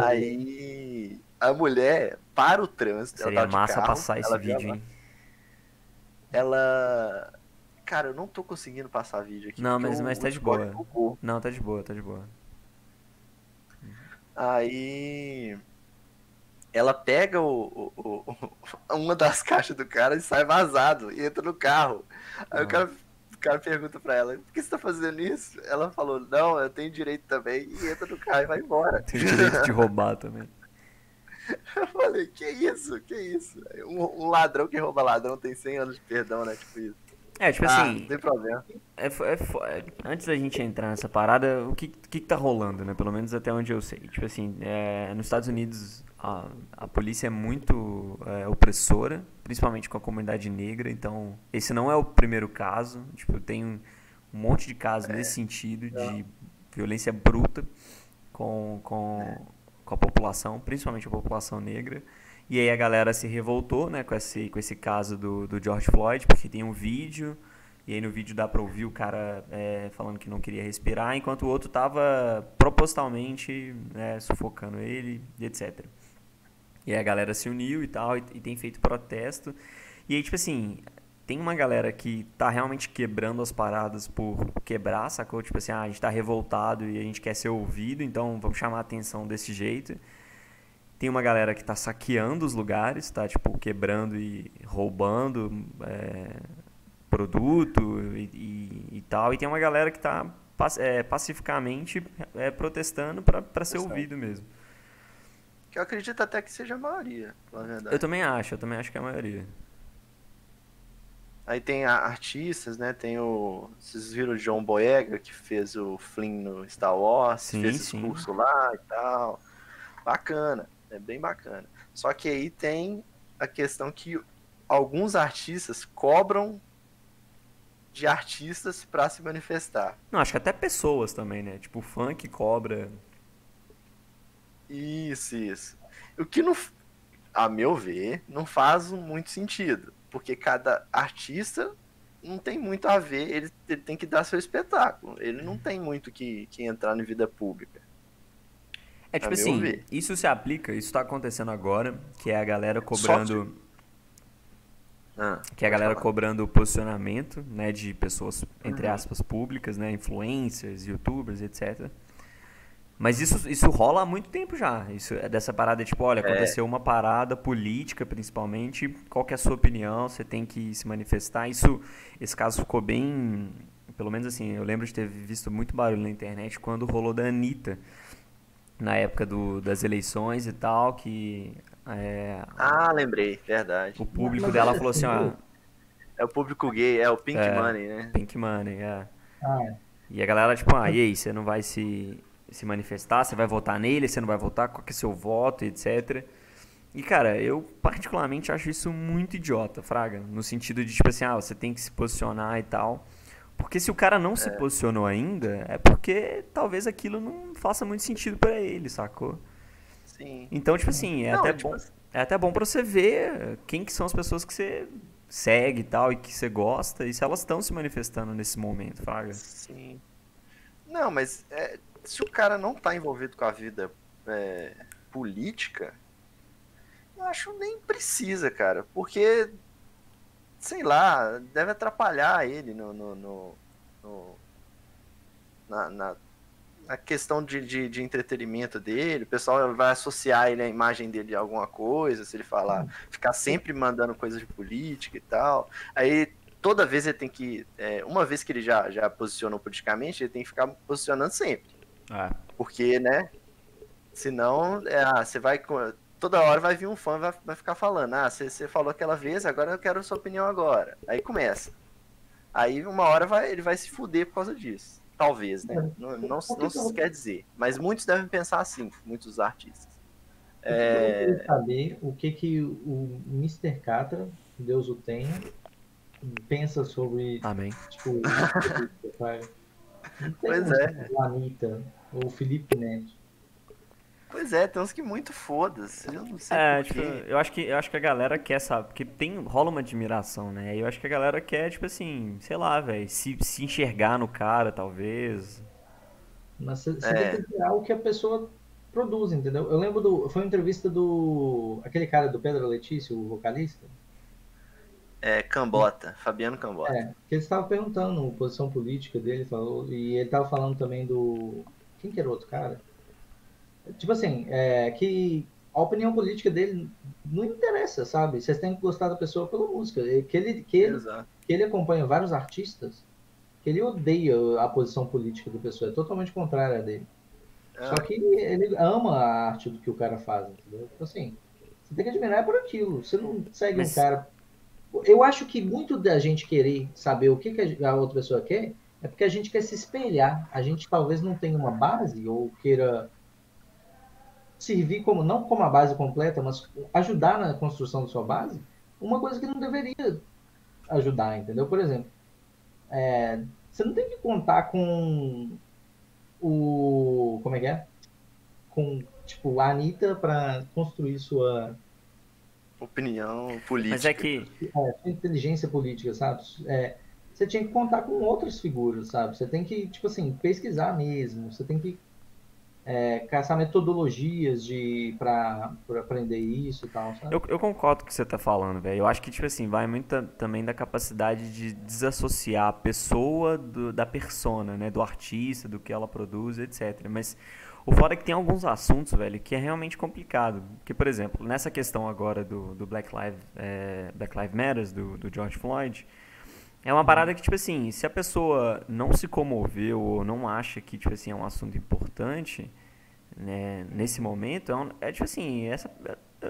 Aí a mulher para o trânsito. Seria massa carro, passar esse vídeo, hein? Ela... Cara, eu não tô conseguindo passar vídeo aqui. Não, mas tá de boa. Não, tá de boa, tá de boa. Aí... Ela pega uma das caixas do cara e sai vazado, e entra no carro. Aí o cara pergunta pra ela, por que você tá fazendo isso? Ela falou, não, eu tenho direito também, e entra no carro e vai embora. Tem direito de roubar também. Eu falei, que isso, que isso? Um ladrão que rouba ladrão tem 100 anos de perdão, né? Tipo isso. Tipo assim... Não tem problema. Antes da gente entrar nessa parada, o que tá rolando, né? Pelo menos até onde eu sei. Tipo assim, nos Estados Unidos... A polícia é muito opressora, principalmente com a comunidade negra, então esse não é o primeiro caso, tipo, tem um monte de casos nesse sentido de violência bruta com a população, principalmente a população negra, e aí a galera se revoltou, né, com esse caso do George Floyd, porque tem um vídeo, e aí no vídeo dá pra ouvir o cara falando que não queria respirar, enquanto o outro tava propositalmente sufocando ele, etc. E aí a galera se uniu e tal, e tem feito protesto. E aí, tipo assim, tem uma galera que tá realmente quebrando as paradas por quebrar, sacou? Tipo assim, a gente tá revoltado e a gente quer ser ouvido, então vamos chamar a atenção desse jeito. Tem uma galera que tá saqueando os lugares, tá, tipo, quebrando e roubando produto e tal. E tem uma galera que tá pacificamente protestando pra ser ouvido mesmo. Que eu acredito até que seja a maioria, na verdade. Eu também acho que é a maioria. Aí tem artistas, né? Tem vocês viram o John Boyega, que fez o Flynn no Star Wars, fez esse curso lá e tal. Bacana, é bem bacana. Só que aí tem a questão que alguns artistas cobram de artistas pra se manifestar. Não, acho que até pessoas também, né? Tipo, o funk cobra... Isso. O que, não, a meu ver, não faz muito sentido. Porque cada artista não tem muito a ver, ele tem que dar seu espetáculo. Ele não tem muito que entrar na vida pública. Tipo assim, isso se aplica, isso tá acontecendo agora, que é a galera cobrando... que é a galera cobrando o posicionamento, né, de pessoas, entre aspas, públicas, né, influencers, youtubers, etc. Mas isso rola há muito tempo já. Isso é dessa parada, tipo, olha, aconteceu uma parada política, principalmente. Qual que é a sua opinião? Você tem que se manifestar. Esse caso ficou bem... Pelo menos assim, eu lembro de ter visto muito barulho na internet quando rolou da Anitta. Na época das eleições e tal, que... lembrei, verdade. O público dela falou assim, ó... É o público gay, é o Pink Money, né? Pink Money, E a galera, tipo, e aí, você não vai se manifestar, você vai votar nele, você não vai votar, qual que é seu voto, etc. E, cara, eu particularmente acho isso muito idiota, fraga, no sentido de, tipo assim, você tem que se posicionar e tal, porque se o cara não se posicionou ainda, é porque talvez aquilo não faça muito sentido pra ele, sacou? Sim. Então, tipo assim, é até bom pra você ver quem que são as pessoas que você segue e tal, e que você gosta, e se elas estão se manifestando nesse momento, fraga. Sim. Não, mas... se o cara não tá envolvido com a vida política, eu acho nem precisa, cara, porque, sei lá, deve atrapalhar ele na questão de entretenimento dele. O pessoal vai associar ele à imagem dele a alguma coisa, se ele falar, ficar sempre mandando coisa de política e tal. Aí toda vez ele tem que... uma vez que ele já posicionou politicamente, ele tem que ficar posicionando sempre. Ah. Porque, né? Senão, você vai... Toda hora vai vir um fã e vai ficar falando. Ah, você falou aquela vez, agora eu quero a sua opinião agora. Aí começa. Aí uma hora ele vai se fuder por causa disso. Talvez, né? Não se quer dizer. Mas muitos devem pensar assim, muitos artistas. Eu queria saber o que o Mr. Catra, Deus o tenha, pensa sobre... Amém. Tipo, pois é. A Anitta ou o Felipe Neto. Pois é, tem uns que muito foda-se, eu não sei tipo, eu acho que a galera quer, sabe, porque rola uma admiração, né, eu acho que a galera quer, tipo assim, sei lá, velho, se enxergar no cara, talvez. Mas você tem que tirar o que a pessoa produz, entendeu? Eu lembro, foi uma entrevista do, aquele cara do Pedro Letício, o vocalista. Cambota, Fabiano Cambota. Que ele estava perguntando a posição política dele, falou, e ele estava falando também do, quem que era o outro cara? Tipo assim, que a opinião política dele não interessa, sabe? Vocês têm que gostar da pessoa pela música. Que ele acompanha vários artistas, que ele odeia a posição política da pessoa, é totalmente contrária a dele. Só que ele ama a arte do que o cara faz, entendeu? Tipo assim, você tem que admirar por aquilo. Você não segue um cara... Eu acho que muito da gente querer saber o que a outra pessoa quer é porque a gente quer se espelhar. A gente talvez não tenha uma base ou queira... servir como, não como a base completa, mas ajudar na construção da sua base, uma coisa que não deveria ajudar, entendeu? Por exemplo, você não tem que contar com o... como é que é? Com, tipo, a Anitta pra construir sua... opinião política. Mas é que... inteligência política, sabe? Você tinha que contar com outras figuras, sabe? Você tem que, tipo assim, pesquisar mesmo, você tem que caçar metodologias pra aprender isso e tal, sabe? Eu concordo com o que você tá falando, velho. Eu acho que, tipo assim, vai muito também da capacidade de desassociar a pessoa da persona, né? Do artista, do que ela produz, etc. Mas o foda é que tem alguns assuntos, velho, que é realmente complicado. Porque, por exemplo, nessa questão agora do Black Lives Matter, do George Floyd... É uma parada que, tipo assim, se a pessoa não se comoveu ou não acha que, tipo assim, é um assunto importante, né, nesse momento, tipo assim,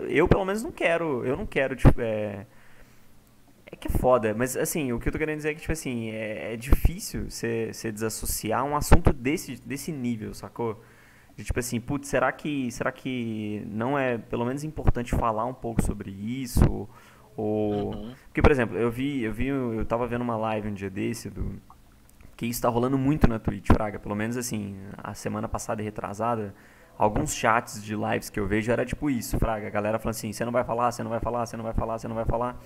eu pelo menos não quero, tipo, que é foda, mas, assim, o que eu tô querendo dizer é que, tipo assim, é difícil você desassociar um assunto desse nível, sacou? De, tipo assim, putz, será que não é, pelo menos, importante falar um pouco sobre isso? Porque, por exemplo, eu tava vendo uma live um dia desse que isso tá rolando muito na Twitch, fraga. Pelo menos assim, a semana passada e retrasada, alguns chats de lives que eu vejo era tipo isso, fraga. A galera falando assim, você não vai falar, você não vai falar, você não vai falar, você não vai falar.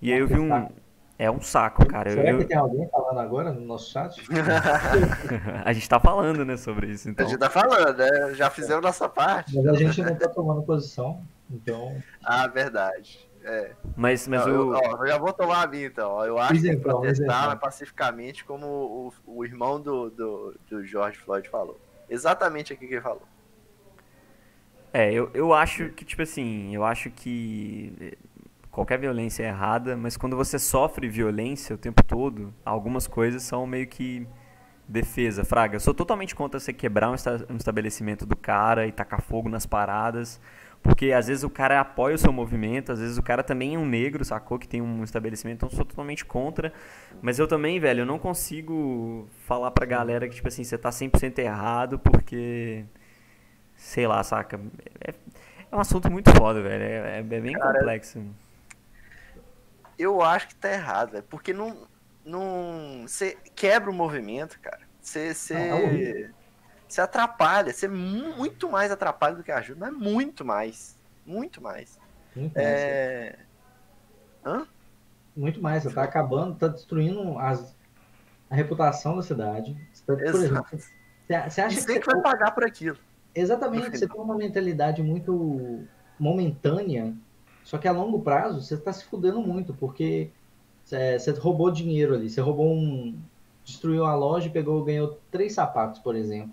E aí eu vi um... É um saco, cara. Será que tem alguém falando agora no nosso chat? A gente tá falando, né, sobre isso. Então. A gente tá falando, né? Já fizeram nossa parte. Mas a gente não tá tomando posição, então... Ah, verdade. Mas não, eu já vou tomar a minha, então. Eu acho que protestar pacificamente, como o irmão do George Floyd falou. Exatamente aqui que ele falou. Eu acho que, tipo assim, eu acho que qualquer violência é errada, mas quando você sofre violência o tempo todo, algumas coisas são meio que defesa, fraga. Eu sou totalmente contra você quebrar um estabelecimento do cara e tacar fogo nas paradas. Porque às vezes o cara apoia o seu movimento, às vezes o cara também é um negro, sacou? Que tem um estabelecimento, então eu sou totalmente contra. Mas eu também, velho, eu não consigo falar pra galera que, tipo assim, você tá 100% errado porque, sei lá, saca? É um assunto muito foda, velho, é bem cara, complexo. Eu acho que tá errado, velho, porque não... Você quebra o movimento, cara. Você atrapalha, você muito mais atrapalha do que ajuda, mas muito mais. Muito mais. Muito mais. Hã? Muito mais, você tá acabando, tá destruindo a reputação da cidade. Você acha que vai pagar por aquilo. Exatamente, você tem uma mentalidade muito momentânea, só que a longo prazo você tá se fudendo muito, porque você roubou dinheiro ali, você roubou destruiu a loja e ganhou 3 sapatos, por exemplo.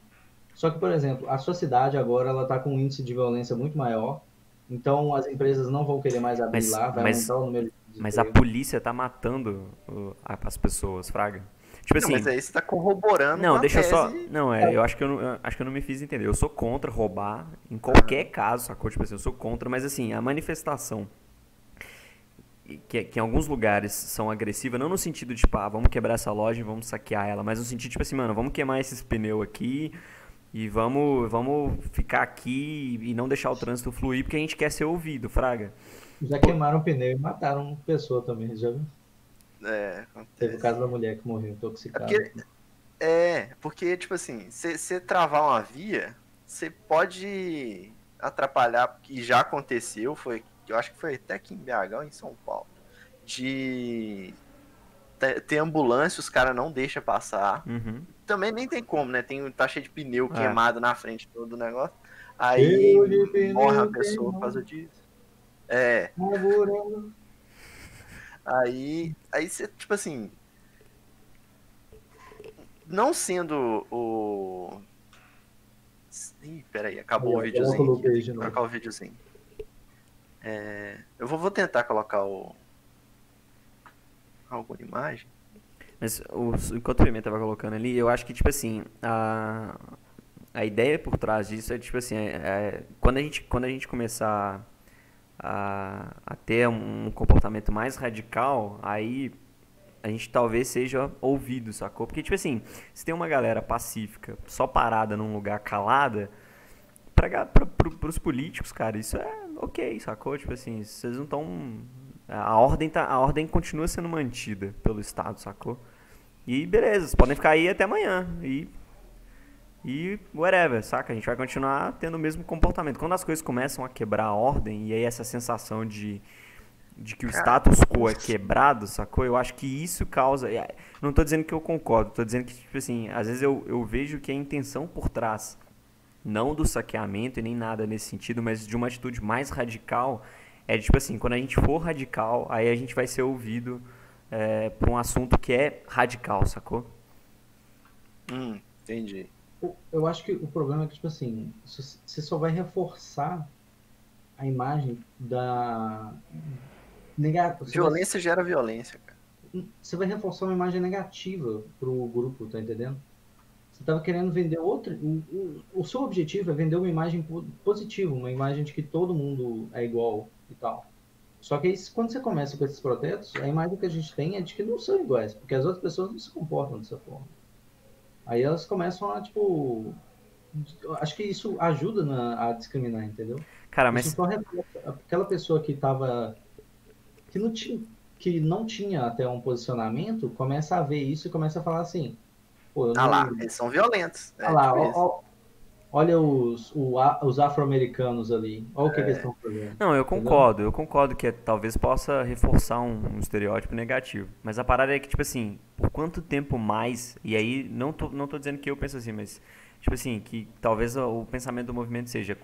Só que, por exemplo, a sua cidade agora ela tá com um índice de violência muito maior, então as empresas não vão querer mais abrir lá, vai aumentar o número de Mas a polícia tá matando as pessoas, fraga. Tipo assim, não, mas aí você tá corroborando. Não, deixa eu só. Não, eu acho que eu não me fiz entender. Eu sou contra roubar em qualquer caso, sacou? Tipo assim, eu sou contra, mas assim, a manifestação que em alguns lugares são agressivas, não no sentido de, tipo, vamos quebrar essa loja e vamos saquear ela, mas no sentido, tipo assim, mano, vamos queimar esses pneus aqui e vamos ficar aqui e não deixar o trânsito fluir, porque a gente quer ser ouvido, fraga. Já queimaram o pneu e mataram uma pessoa também, já viu? É, teve o caso da mulher que morreu intoxicada. Porque tipo assim, você travar uma via, você pode atrapalhar, e já aconteceu, foi, eu acho que foi até aqui em BH ou em São Paulo, de ter ambulância, os caras não deixam passar. Uhum. Também nem tem como, né? Tá cheio de pneu queimado na frente do negócio. Aí morre a pessoa por causa disso. É. Aí você, tipo assim, não sendo o... Ih, peraí, acabou o videozinho aqui, tem que colocar o videozinho. Eu vou tentar colocar alguma imagem. Mas enquanto o Pimenta vai colocando ali, eu acho que, tipo assim, a ideia por trás disso é, tipo assim, quando a gente começar a ter um comportamento mais radical, aí a gente talvez seja ouvido, sacou? Porque, tipo assim, se tem uma galera pacífica só parada num lugar calada, pros políticos, cara, isso é ok, sacou? tipo assim, vocês não estão... A ordem continua sendo mantida pelo Estado, sacou? E beleza, vocês podem ficar aí até amanhã e whatever, saca? A gente vai continuar tendo o mesmo comportamento. Quando as coisas começam a quebrar a ordem, e aí essa sensação de que o status quo é quebrado, sacou? Eu acho que isso causa... Não tô dizendo que eu concordo, tô dizendo que, tipo assim, às vezes eu vejo que a intenção por trás, não do saqueamento e nem nada nesse sentido, mas de uma atitude mais radical, é tipo assim, quando a gente for radical, aí a gente vai ser ouvido por um assunto que é radical, sacou? Entendi. Eu acho que o problema é que, tipo assim, você só vai reforçar a imagem da... Violência gera violência, cara. Você vai reforçar uma imagem negativa pro grupo, tá entendendo? Você estava querendo vender outra... O seu objetivo é vender uma imagem positiva, uma imagem de que todo mundo é igual e tal. Só que aí, quando você começa com esses protestos, a imagem que a gente tem é de que não são iguais, porque as outras pessoas não se comportam dessa forma. Aí elas começam a, tipo... Acho que isso ajuda a discriminar, entendeu? Cara, mas... Só aquela pessoa que tava... Que não tinha até um posicionamento, começa a ver isso e começa a falar assim... Pô, eles são violentos. Né? Olha os afro-americanos ali. Olha o que eles estão fazendo. Não, eu concordo que talvez possa reforçar um estereótipo negativo. Mas a parada é que, tipo assim, por quanto tempo mais... E aí, não tô dizendo que eu penso assim, mas, tipo assim, que talvez o pensamento do movimento seja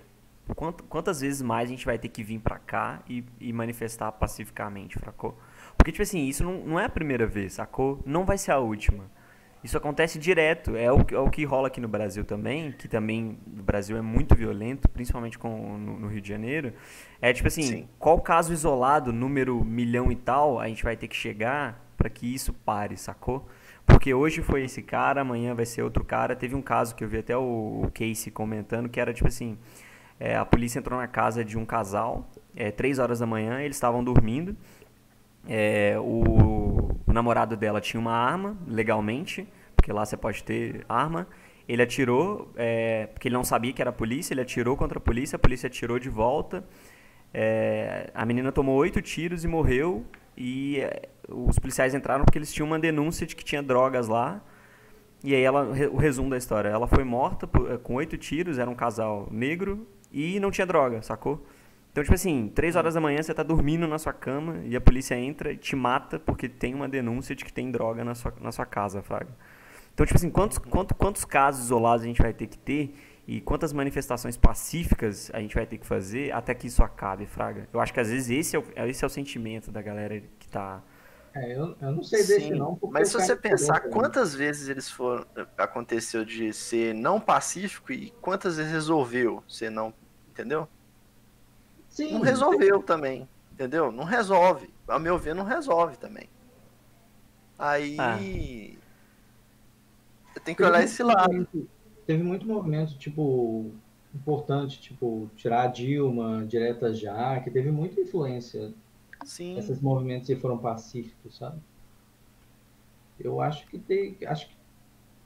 quantas vezes mais a gente vai ter que vir pra cá e manifestar pacificamente, sacou? Porque, tipo assim, isso não é a primeira vez, sacou? Não vai ser a última. Isso acontece direto, é o que rola aqui no Brasil também, que também o Brasil é muito violento, principalmente no Rio de Janeiro. É tipo assim, sim, qual caso isolado, número milhão e tal, a gente vai ter que chegar para que isso pare, sacou? Porque hoje foi esse cara, amanhã vai ser outro cara. Teve um caso que eu vi até o Casey comentando, que era tipo assim, a polícia entrou na casa de um casal, 3h da manhã, eles estavam dormindo, o namorado dela tinha uma arma, legalmente, porque lá você pode ter arma. Ele atirou, porque ele não sabia que era a polícia, ele atirou contra a polícia atirou de volta. A menina tomou 8 tiros e morreu, e os policiais entraram porque eles tinham uma denúncia de que tinha drogas lá. E aí o resumo da história, ela foi morta com 8 tiros, era um casal negro, e não tinha droga, sacou? Então, tipo assim, 3h da manhã você tá dormindo na sua cama e a polícia entra e te mata porque tem uma denúncia de que tem droga na sua casa, fraga. Então, tipo assim, quantos casos isolados a gente vai ter que ter e quantas manifestações pacíficas a gente vai ter que fazer até que isso acabe, fraga? Eu acho que às vezes esse é o sentimento da galera que tá... Eu não sei desse não. Mas se você pensar quantas vezes aconteceu de ser não pacífico e quantas vezes resolveu ser não, entendeu? Sim, não resolveu também, entendeu? Não resolve. Ao meu ver, não resolve também. Aí... eu tenho que olhar esse lado. Teve muito movimento, tipo... importante, tipo, tirar a Dilma, direta já, que teve muita influência. Sim. Esses movimentos aí foram pacíficos, sabe? Eu acho que tem... acho que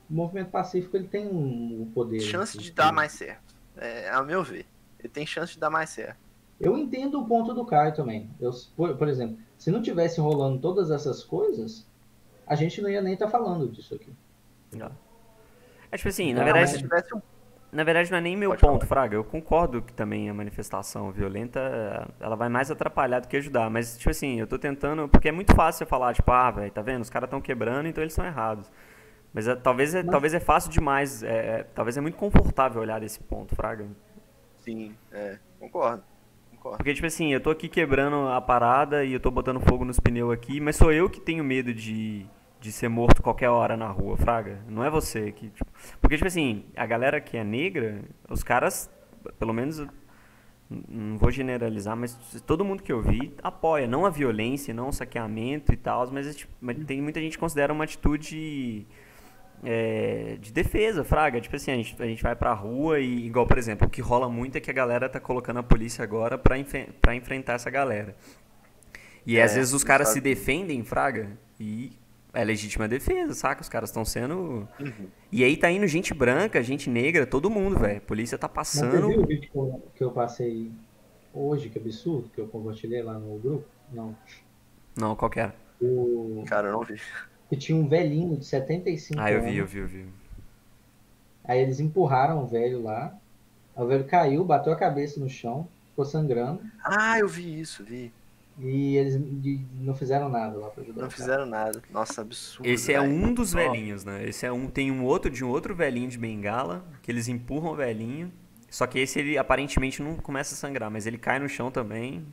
o movimento pacífico, ele tem um poder... chance de dar mais certo. É, ao meu ver. Ele tem chance de dar mais certo. Eu entendo o ponto do Caio também. Eu, por exemplo, se não tivesse rolando todas essas coisas, a gente não ia nem estar falando disso aqui. Não. É tipo assim, na verdade não é nem meu ponto, Fraga. Eu concordo que também a manifestação violenta, ela vai mais atrapalhar do que ajudar. Mas, tipo assim, eu tô tentando... porque é muito fácil eu falar, tipo, ah, velho, tá vendo? Os caras estão quebrando, então eles são errados. Mas talvez é fácil demais. Talvez é muito confortável olhar desse ponto, Fraga. Sim, concordo. Porque, tipo assim, eu tô aqui quebrando a parada e eu tô botando fogo nos pneus aqui, mas sou eu que tenho medo de ser morto qualquer hora na rua, Fraga. Não é você que... tipo... porque, tipo assim, a galera que é negra, os caras, pelo menos, não vou generalizar, mas todo mundo que eu vi apoia. Não a violência, não o saqueamento e tal, mas tipo, tem muita gente que considera uma atitude... de defesa, Fraga. Tipo assim, a gente vai pra rua e, igual, por exemplo, o que rola muito é que a galera tá colocando a polícia agora pra enfrentar essa galera. E às vezes os caras se defendem, Fraga, e é legítima defesa, saca? Os caras estão sendo... uhum. E aí tá indo gente branca, gente negra, todo mundo, velho. A polícia tá passando... Você viu o vídeo que eu passei hoje, que absurdo, que eu compartilhei lá no grupo? Não. Não, qual que era? Cara, eu não vi. Que tinha um velhinho de 75 anos. Eu vi. Aí eles empurraram o velho lá. O velho caiu, bateu a cabeça no chão, ficou sangrando. Ah, eu vi isso, vi. E eles não fizeram nada lá pra ajudar. Não fizeram nada. Nossa, absurdo. Esse é um dos velhinhos, né? Esse é um... tem um outro de um outro velhinho de bengala, que eles empurram o velhinho. Só que esse, ele aparentemente não começa a sangrar, mas ele cai no chão também.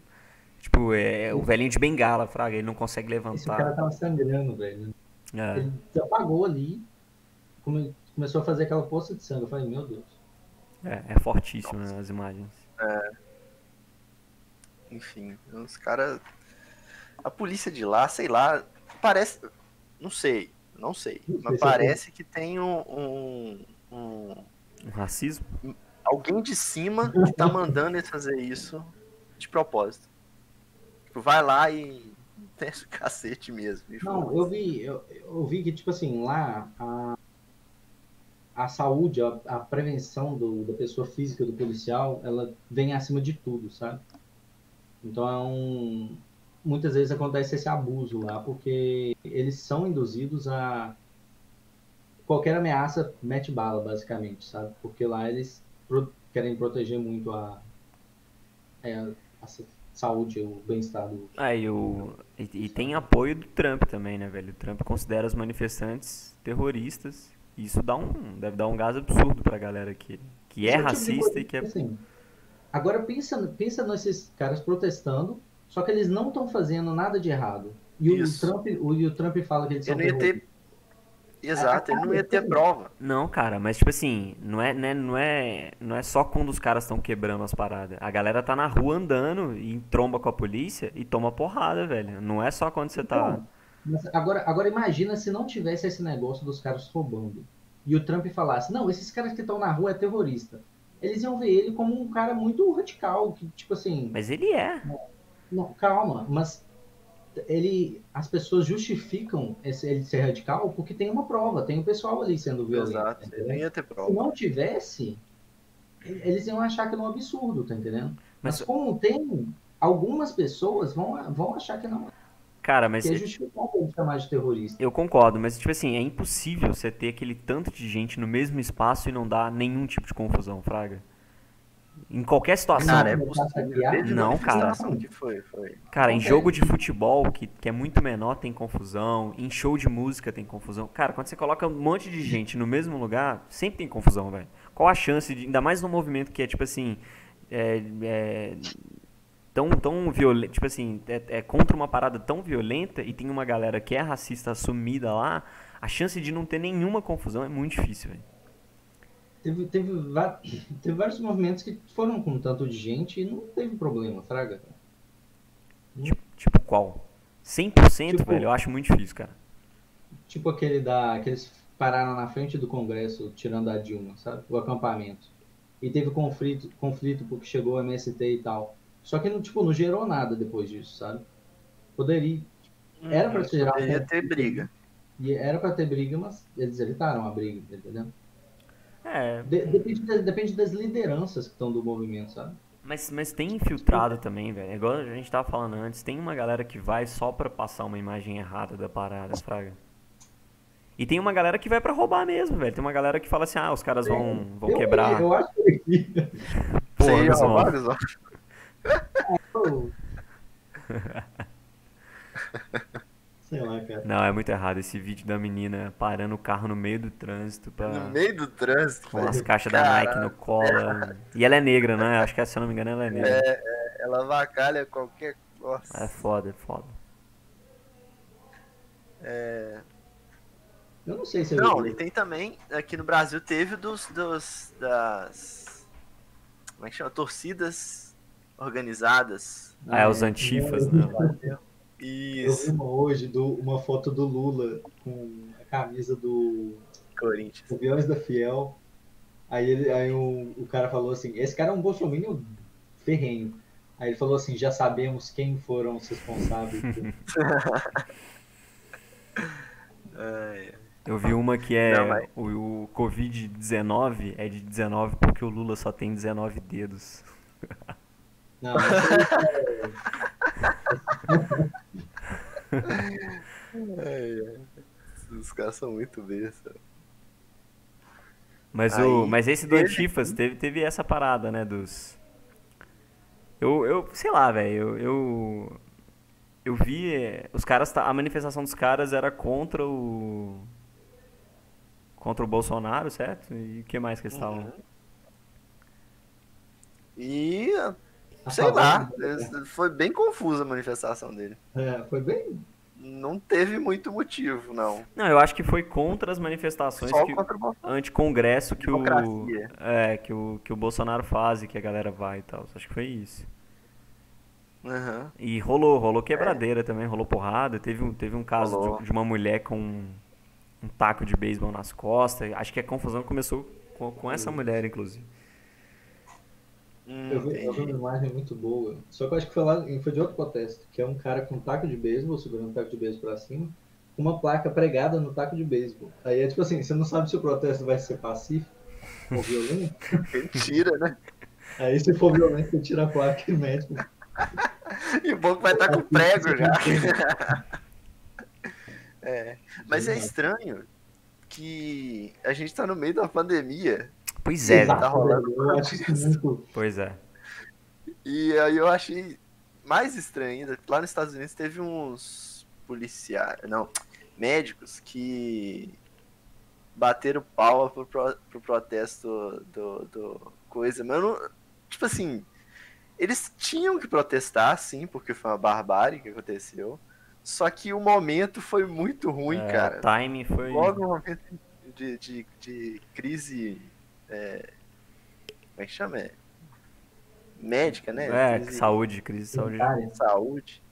Tipo, o velhinho de bengala, Fraga, ele não consegue levantar. Esse cara tava sangrando, velho. Ele se apagou ali, começou a fazer aquela poça de sangue. Eu falei, meu Deus. É fortíssimo, né, as imagens. Enfim, os caras... a polícia de lá, sei lá, parece... Não sei. Mas parece que tem um racismo? Alguém de cima que tá mandando ele fazer isso de propósito. Tipo, vai lá e... tem esse cacete mesmo. Não, eu vi que, tipo assim, lá a saúde, a prevenção da pessoa física, do policial, ela vem acima de tudo, sabe? Então muitas vezes acontece esse abuso lá, porque eles são induzidos a qualquer ameaça mete bala, basicamente, sabe? Porque lá eles querem proteger muito a saúde, o bem-estar do... E tem apoio do Trump também, né, velho? O Trump considera os manifestantes terroristas. E isso deve dar um gás absurdo pra galera que é racista e que é... assim, agora pensa nesses caras protestando, só que eles não estão fazendo nada de errado. E o Trump fala que eles são terroristas. Exato, ele não ia ter prova. Não, cara, mas tipo assim, não é só quando os caras estão quebrando as paradas. A galera tá na rua andando e tromba com a polícia e toma porrada, velho. Não é só quando você tá... mas agora imagina se não tivesse esse negócio dos caras roubando. E o Trump falasse, não, esses caras que estão na rua é terrorista. Eles iam ver ele como um cara muito radical, que tipo assim... mas ele é. Não, calma, mas... as pessoas justificam ele ser radical porque tem uma prova, tem o pessoal ali sendo violento. Exato, tá, ele ia ter prova. Se não tivesse, eles iam achar que é um absurdo, tá entendendo? Mas como tem, algumas pessoas vão achar que não. Cara, mas... porque é justificado ele chamar de terrorista. Eu concordo, mas tipo assim, é impossível você ter aquele tanto de gente no mesmo espaço e não dar nenhum tipo de confusão, Fraga. Em qualquer situação. Cara, não, cara. Cara, em jogo de futebol, que é muito menor, tem confusão. Em show de música tem confusão. Cara, quando você coloca um monte de gente no mesmo lugar, sempre tem confusão, velho. Qual a chance de... ainda mais num movimento que é, tipo assim... tão violento. Tipo assim, é contra uma parada tão violenta e tem uma galera que é racista assumida lá. A chance de não ter nenhuma confusão é muito difícil, velho. Teve vários movimentos que foram com um tanto de gente e não teve problema, Fraga. Tipo qual? 100%, tipo, velho, eu acho muito difícil, cara. Tipo aquele que eles pararam na frente do Congresso, tirando a Dilma, sabe? O acampamento. E teve conflito porque chegou o MST e tal. Só que, tipo, não gerou nada depois disso, sabe? Poderia... Era pra gerar... Poderia ter briga. E era pra ter briga, mas eles evitaram a briga, entendeu? É... Depende das lideranças que estão do movimento, sabe? Mas tem infiltrado também, velho. Igual a gente tava falando antes, tem uma galera que vai só pra passar uma imagem errada da parada, fraga. E tem uma galera que vai pra roubar mesmo, velho. Tem uma galera que fala assim, ah, os caras vão quebrar. Eu acho que... Pô, você ia roubar, pessoal? Sei lá, cara. Não, é muito errado esse vídeo da menina parando o carro no meio do trânsito. No meio do trânsito? Com as caixas da Nike no colo. E ela é negra, né? Acho que, se eu não me engano, ela é negra. Ela avacalha qualquer coisa. É foda, é foda. Eu não sei se... Não, e tem também... Aqui no Brasil teve das... Como é que chama? Torcidas organizadas. Os antifas, né? Isso. Eu vi hoje uma foto do Lula com a camisa do Corinthians, Aviões da Fiel. Aí o cara falou assim, esse cara é um bolsominion ferrenho. Aí ele falou assim, já sabemos quem foram os responsáveis. Eu vi uma que é... Não, mas... o Covid-19 é de 19 porque o Lula só tem 19 dedos. Não, Os caras são muito besta. Mas esse do Antifas teve essa parada, né? Eu sei lá, velho. Eu vi os caras, a manifestação dos caras era contra o Bolsonaro, certo? E o que mais que eles estavam? E sei lá, foi bem confusa a manifestação dele. Foi bem... Não teve muito motivo, não. Não, eu acho que foi contra as manifestações anti-congresso que o Bolsonaro faz e que a galera vai e tal. Acho que foi isso. Uhum. E rolou quebradeira também, rolou porrada. Teve um caso de uma mulher com um taco de beisebol nas costas. Acho que a confusão começou com essa mulher, inclusive. Eu vi uma imagem muito boa. Só que eu acho que foi de outro protesto, que é um cara com um taco de beisebol, segurando um taco de beisebol pra cima, com uma placa pregada no taco de beisebol. Aí é tipo assim, você não sabe se o protesto vai ser pacífico ou violento. Tira, né? Aí se for violento, você tira a placa e mete. E o banco vai estar com prego já. Mas é estranho que a gente tá no meio da pandemia. Pois é, tá rolando. Eu acho isso. Pois é. E aí eu achei mais estranho ainda. Lá nos Estados Unidos teve uns policiais, médicos que bateram pau pro protesto do coisa. Mas eu não, tipo assim, eles tinham que protestar, sim, porque foi uma barbárie que aconteceu. Só que o momento foi muito ruim, cara. O timing foi... Logo um momento de crise... Como é que chama? Médica, né? Saúde, crise de saúde. Saúde.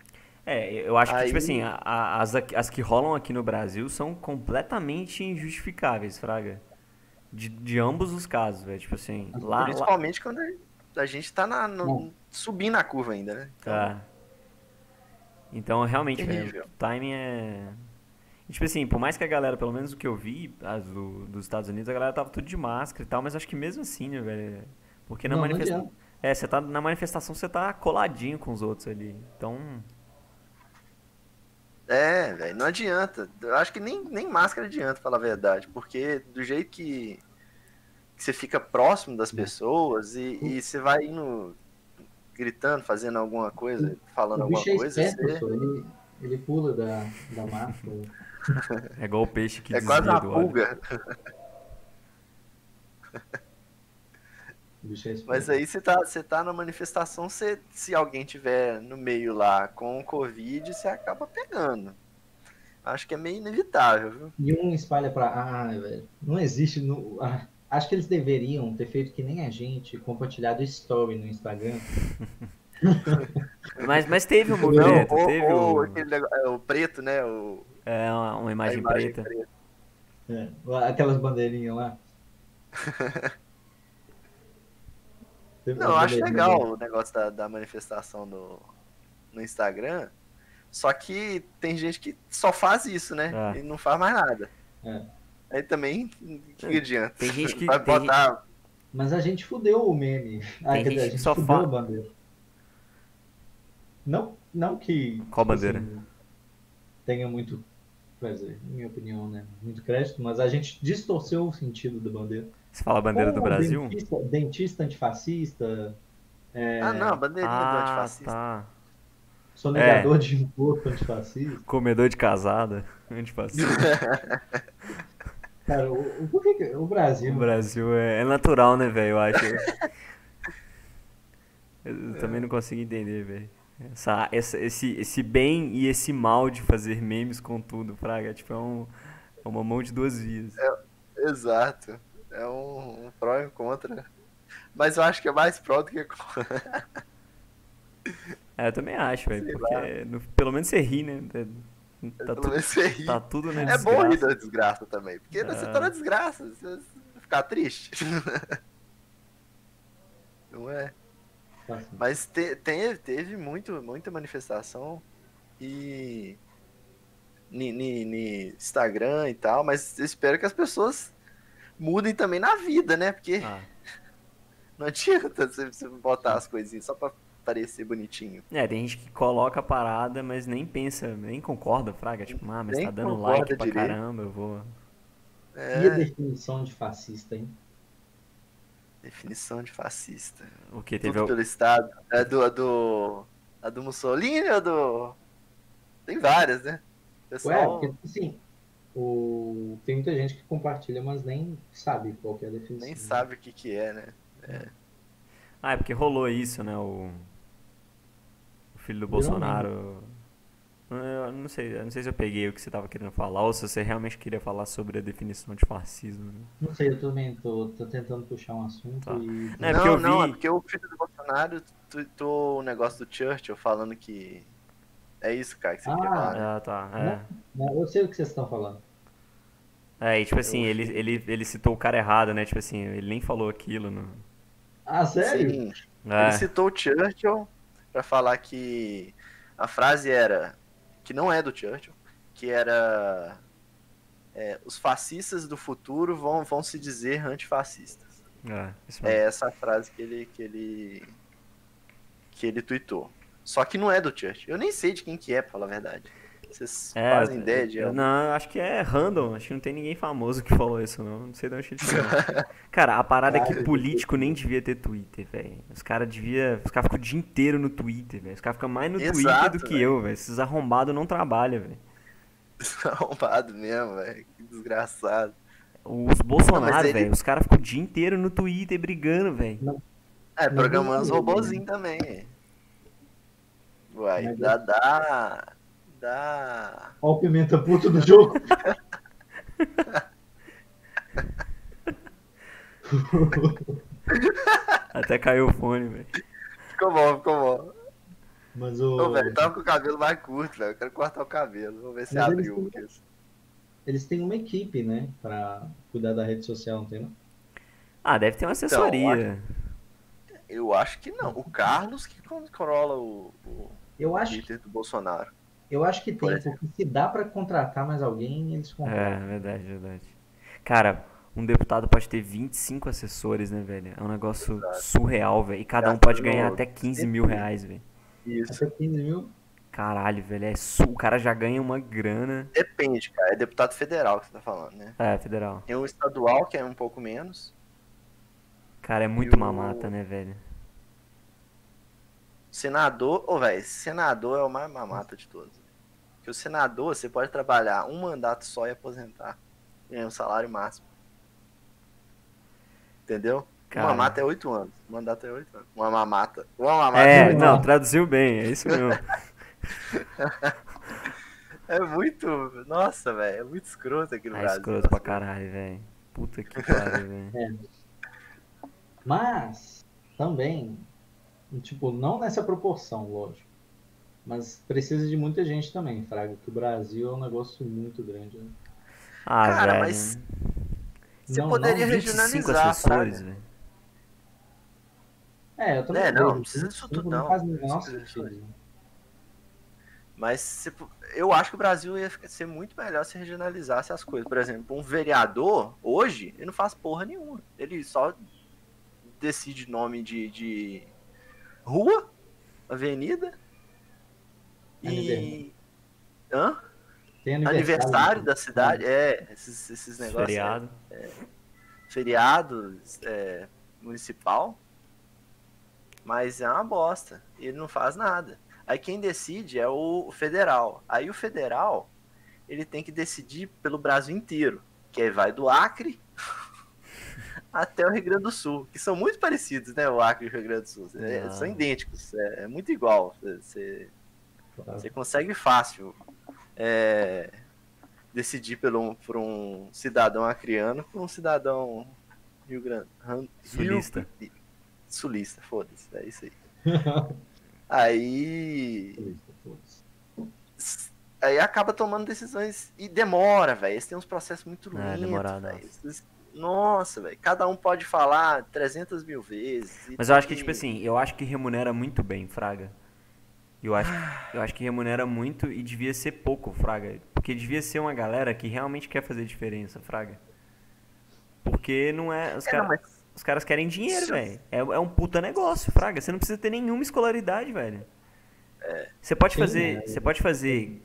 Eu acho que, tipo assim, as que rolam aqui no Brasil são completamente injustificáveis, fraga. De ambos os casos, velho. Tipo assim, lá... Principalmente quando a gente tá subindo a curva ainda, né? Então, tá. Então, realmente, velho, o timing é... Tipo assim, por mais que a galera, pelo menos o que eu vi, dos Estados Unidos, a galera tava tudo de máscara e tal, mas acho que mesmo assim, né, velho? Porque na manifestação. Você tá na manifestação, você tá coladinho com os outros ali. Então. Velho, não adianta. Eu acho que nem máscara adianta, falar a verdade, porque do jeito que você fica próximo das pessoas e você vai indo gritando, fazendo alguma coisa, falando alguma coisa. Ele pula da máscara. É igual o peixe que desvia do óleo. É quase uma pulga. Mas aí você tá na manifestação, se alguém tiver no meio lá com o Covid, você acaba pegando. Acho que é meio inevitável, viu? E um espalha pra... velho, não existe... Acho que eles deveriam ter feito que nem a gente, compartilhado story no Instagram. Mas teve um movimento. Não, teve aquele negócio, o preto, né? Uma imagem preta. É, aquelas bandeirinhas lá. Não, eu acho legal o negócio da manifestação no Instagram. Só que tem gente que só faz isso, né? Ah. E não faz mais nada. É. Aí também, que adianta? Tem gente que vai botar... Mas a gente fudeu o meme. A gente só fudeu a bandeira. Não que... Qual bandeira? Assim, tenha muito... Quer dizer, na minha opinião, né? Muito crédito, mas a gente distorceu o sentido da bandeira. Você fala a bandeira do Brasil? Dentista antifascista. Não, bandeira antifascista. Tá. Sonegador de imposto antifascista. Comedor de casada antifascista. Cara, o Brasil... O Brasil é natural, né, velho? Eu acho. Eu também não consigo entender, velho. Esse bem e esse mal de fazer memes com tudo, praga. Tipo, é uma mão de duas vias. Exato. É um pró e um contra. Mas eu acho que é mais pró do que contra. Eu também acho, velho. Porque pelo menos você ri, né? Tá tudo na desgraça. É bom rir da desgraça também. Porque você tá na desgraça. Você ficar triste. Não é? Mas teve muita manifestação e no Instagram e tal, mas eu espero que as pessoas mudem também na vida, né? Porque não adianta você botar as coisinhas só pra parecer bonitinho. Tem gente que coloca a parada, mas nem pensa, nem concorda, fraga, tipo, mas nem tá dando like pra caramba, eu vou... E a definição de fascista, hein? Definição de fascista. O que teve? Tudo pelo Estado. A do Mussolini ou do... Tem várias, né? Pessoal... porque assim, tem muita gente que compartilha, mas nem sabe qual que é a definição. Nem sabe o que é, né? É porque rolou isso, né? O filho do Bolsonaro... Eu não sei se eu peguei o que você estava querendo falar ou se você realmente queria falar sobre a definição de fascismo. Né? Não sei, eu também tô tentando puxar um assunto. Tá. É porque o filho do Bolsonaro tweetou o negócio do Churchill falando que é isso, cara, que você quer falar. Eu sei o que vocês estão falando. E tipo assim, ele citou o cara errado, né? Tipo assim, ele nem falou aquilo. Não. Sério? Sim. Ele citou o Churchill pra falar que a frase era... que não é do Churchill, que era os fascistas do futuro vão se dizer antifascistas. É essa frase que ele tweetou. Só que não é do Churchill. Eu nem sei de quem que é, pra falar a verdade. Vocês fazem ideia de... Não, acho que é random. Acho que não tem ninguém famoso que falou isso, não. Não sei de onde ele falou. Cara, a parada é que político nem devia ter Twitter, velho. Os caras ficam o dia inteiro no Twitter, velho. Os caras ficam mais no Twitter do que eu, velho. Esses arrombados não trabalham, velho. Arrombado mesmo, velho. Que desgraçado. Os Bolsonaro, velho. Os caras ficam o dia inteiro no Twitter brigando, velho. Programando os robozinhos também. Uai, dá. Olha o pimenta puto do jogo. Até caiu o fone, velho. Ficou bom. Mas velho, tava com o cabelo mais curto, velho. Eu quero cortar o cabelo. Vou ver se abriu. Eles têm uma equipe, né? Pra cuidar da rede social, não tem, não? Deve ter uma assessoria. Então, eu acho que não. O Carlos que controla o Twitter do Bolsonaro. Eu acho que tem, porque se dá pra contratar mais alguém, eles contratam. Verdade. Cara, um deputado pode ter 25 assessores, né, velho? É um negócio surreal, velho. E cada um pode ganhar até 15 mil reais, velho. Isso. Até 15 mil? Caralho, velho. O cara já ganha uma grana. Depende, cara. É deputado federal que você tá falando, né? Federal. Tem o estadual, que é um pouco menos. Cara, é muito mamata, né, velho? Senador, velho, senador é o mais mamata de todos. Porque o senador, você pode trabalhar um mandato só e aposentar. Ganhar um salário máximo. Entendeu? Cara. Uma mamata é 8 anos. O mandato é 8 anos. Uma mamata. Traduziu bem, é isso mesmo. É muito... Nossa, velho, é muito escroto aqui no Brasil. É escroto pra caralho, velho. Puta que pariu, velho. Mas, também... Tipo, não nessa proporção, lógico. Mas precisa de muita gente também, fraga. Que o Brasil é um negócio muito grande, né? Ah, cara, velho, mas você não, poderia não, regionalizar, fraga. É, eu também não precisa disso tudo, não. Mas se, eu acho que o Brasil ia ser muito melhor se regionalizasse as coisas. Por exemplo, um vereador, hoje, ele não faz porra nenhuma. Ele só decide nome de rua, avenida e... Hã? Tem aniversário da cidade. É, esses negócios. Feriado. Feriado municipal. Mas é uma bosta. Ele não faz nada. Aí quem decide é o federal. Aí o federal, ele tem que decidir pelo Brasil inteiro, que aí vai do Acre até o Rio Grande do Sul, que são muito parecidos, né? O Acre e o Rio Grande do Sul. É, são idênticos, é muito igual. Você consegue fácil decidir por um cidadão acreano, por um cidadão sulista, foda-se, é isso aí. Aí acaba tomando decisões e demora, velho. Eles têm uns processos muito lentos, velho. Nossa, velho. Cada um pode falar 300 mil vezes. Mas eu acho que, tipo assim, eu acho que remunera muito bem, fraga. Eu acho que remunera muito e devia ser pouco, fraga. Porque devia ser uma galera que realmente quer fazer diferença, fraga. Porque não é... Os caras querem dinheiro, velho. É um puta negócio, fraga. Você não precisa ter nenhuma escolaridade, velho. Você pode fazer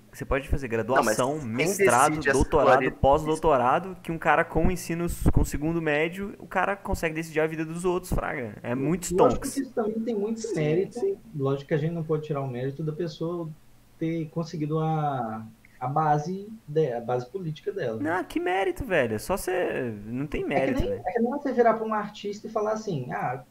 graduação, mestrado, doutorado, pós-doutorado, que um cara com ensino, com segundo médio, o cara consegue decidir a vida dos outros, fraga. É muito stonks. Lógico que isso também tem muito mérito. Lógico que a gente não pode tirar o mérito da pessoa ter conseguido a base política dela. Não, que mérito, velho. Só você... Não tem mérito, velho. É que nem você virar pra um artista e falar assim,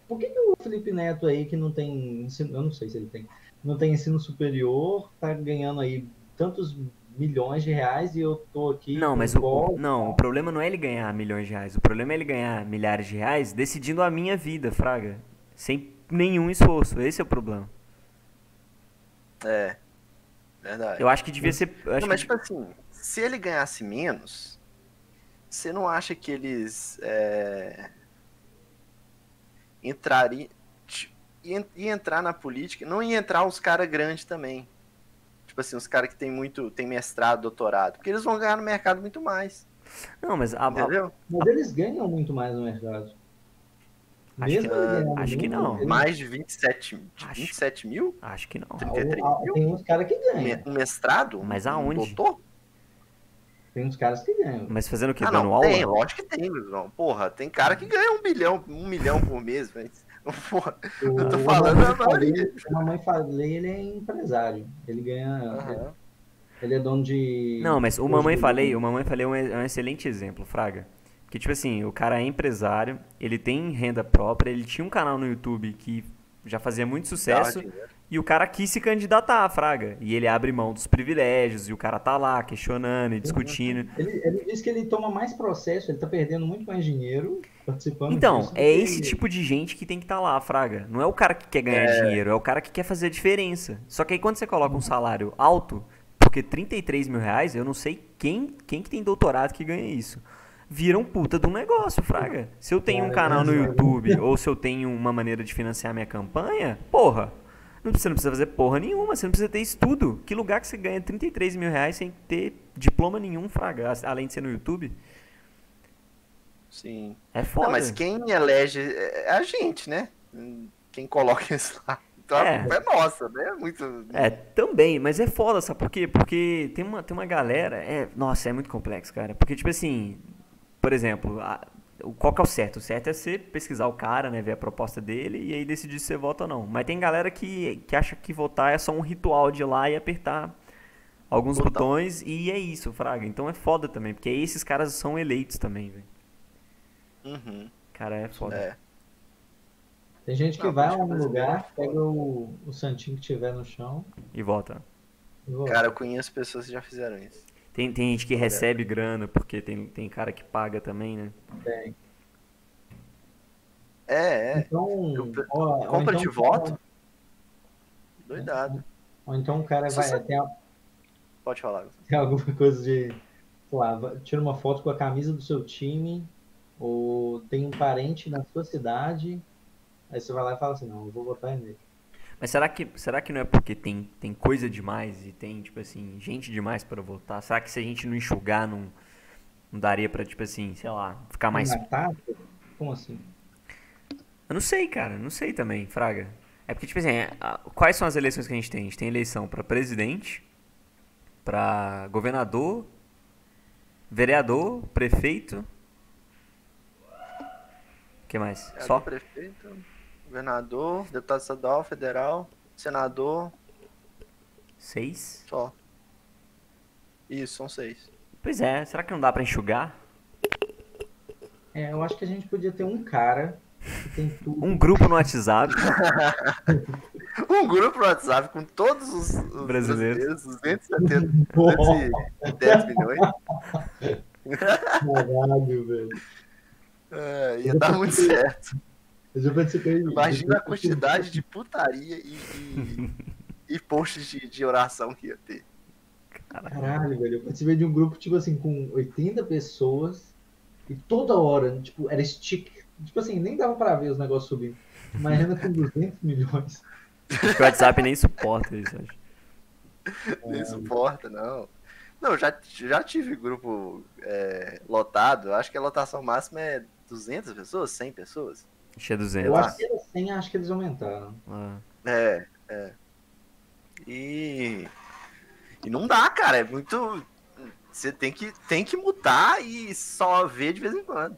por que o Felipe Neto aí, que não tem ensino... Eu não sei se ele tem. Não tem ensino superior, tá ganhando aí tantos milhões de reais e eu tô aqui... Não, mas o problema não é ele ganhar milhões de reais. O problema é ele ganhar milhares de reais decidindo a minha vida, fraga. Sem nenhum esforço. Esse é o problema. É... Verdade. Eu acho que devia ser... Tipo assim, se ele ganhasse menos, você não acha que eles entrariam... Ia entrar na política... Não ia entrar uns caras grandes também. Tipo assim, uns caras que tem mestrado, doutorado. Porque eles vão ganhar no mercado muito mais. Não, mas... Mas eles ganham muito mais no mercado. Acho que não. Mais de 27 mil? Acho que não. 33 mil? Tem uns caras que ganham. Um mestrado? Mas aonde? Um doutor? Tem uns caras que ganham. Mas fazendo o quê? Dando aula? Tem, lógico que tem, meu irmão. Porra, tem cara que ganha um milhão por mês, mas... Porra, eu tô falando a maioria. A Mamãe Falei, ele é empresário. Ele ganha... Ele é dono de... Não, mas o Mamãe Falei é um excelente exemplo, fraga. Porque, tipo assim, o cara é empresário, ele tem renda própria, ele tinha um canal no YouTube que já fazia muito sucesso e o cara quis se candidatar à fraga. E ele abre mão dos privilégios e o cara tá lá questionando e discutindo. Ele diz que ele toma mais processo, ele tá perdendo muito mais dinheiro participando. Então, é esse tipo de gente que tem que tá lá, fraga. Não é o cara que quer ganhar dinheiro, é o cara que quer fazer a diferença. Só que aí quando você coloca um salário alto, porque 33 mil reais, eu não sei quem que tem doutorado que ganha isso. Vira um puta de um negócio, fraga. Se eu tenho um canal no YouTube ou se eu tenho uma maneira de financiar minha campanha, porra, você não precisa fazer porra nenhuma, você não precisa ter estudo. Que lugar que você ganha 33 mil reais sem ter diploma nenhum, fraga, além de ser no YouTube? Sim. É foda. Não, mas quem elege é a gente, né? Quem coloca isso lá. Então a culpa é nossa, né? Muito... É, também, mas é foda, sabe por quê? Porque tem uma galera... Nossa, é muito complexo, cara. Porque, tipo assim... Por exemplo, qual que é o certo? O certo é você pesquisar o cara, né, ver a proposta dele e aí decidir se você vota ou não. Mas tem galera que acha que votar é só um ritual de ir lá e apertar alguns botões e é isso, fraga. Então é foda também, porque aí esses caras são eleitos também, velho. Uhum. Cara, é foda. É. Tem gente que vai a um lugar, pega o santinho que tiver no chão e vota. Cara, eu conheço pessoas que já fizeram isso. Tem gente que recebe grana, porque tem cara que paga também, né? Tem. Então, compra de voto? Doidado. Ou então o cara vai até... Pode falar. Tem alguma coisa de... Sei lá, tira uma foto com a camisa do seu time, ou tem um parente na sua cidade, aí você vai lá e fala assim, não, eu vou votar nele. Mas será que não é porque tem coisa demais e tem, tipo assim, gente demais para votar? Será que se a gente não enxugar, não daria pra, tipo assim, sei lá, ficar mais... Como assim? Eu não sei, cara. Não sei também, Fraga. É porque, tipo assim, quais são as eleições que a gente tem? A gente tem eleição pra presidente, pra governador, vereador, prefeito. O que mais? Vereador, só? Prefeito, governador, deputado estadual, federal, senador. 6? Só. Isso, são 6. Pois é, será que não dá pra enxugar? É, eu acho que a gente podia ter um cara que tem tudo. Um grupo no WhatsApp. Um grupo no WhatsApp com todos os brasileiros, 210 milhões. Caralho, velho. É, ia dar muito certo. Eu já participei. Imagina a quantidade de putaria e posts de oração que ia ter. Caralho, velho. Eu participei de um grupo, tipo assim, com 80 pessoas e toda hora, tipo, era stick. Tipo assim, nem dava pra ver os negócios subindo. Imagina com 200 milhões. O WhatsApp nem suporta isso, acho. Nem suporta, não. Não, já tive grupo lotado. Acho que a lotação máxima é 200 pessoas, 100 pessoas. Acho que é 200. Eu acho que era 100, acho que eles aumentaram. Ah. É. E não dá, cara. É muito... Você tem que mudar e só ver de vez em quando.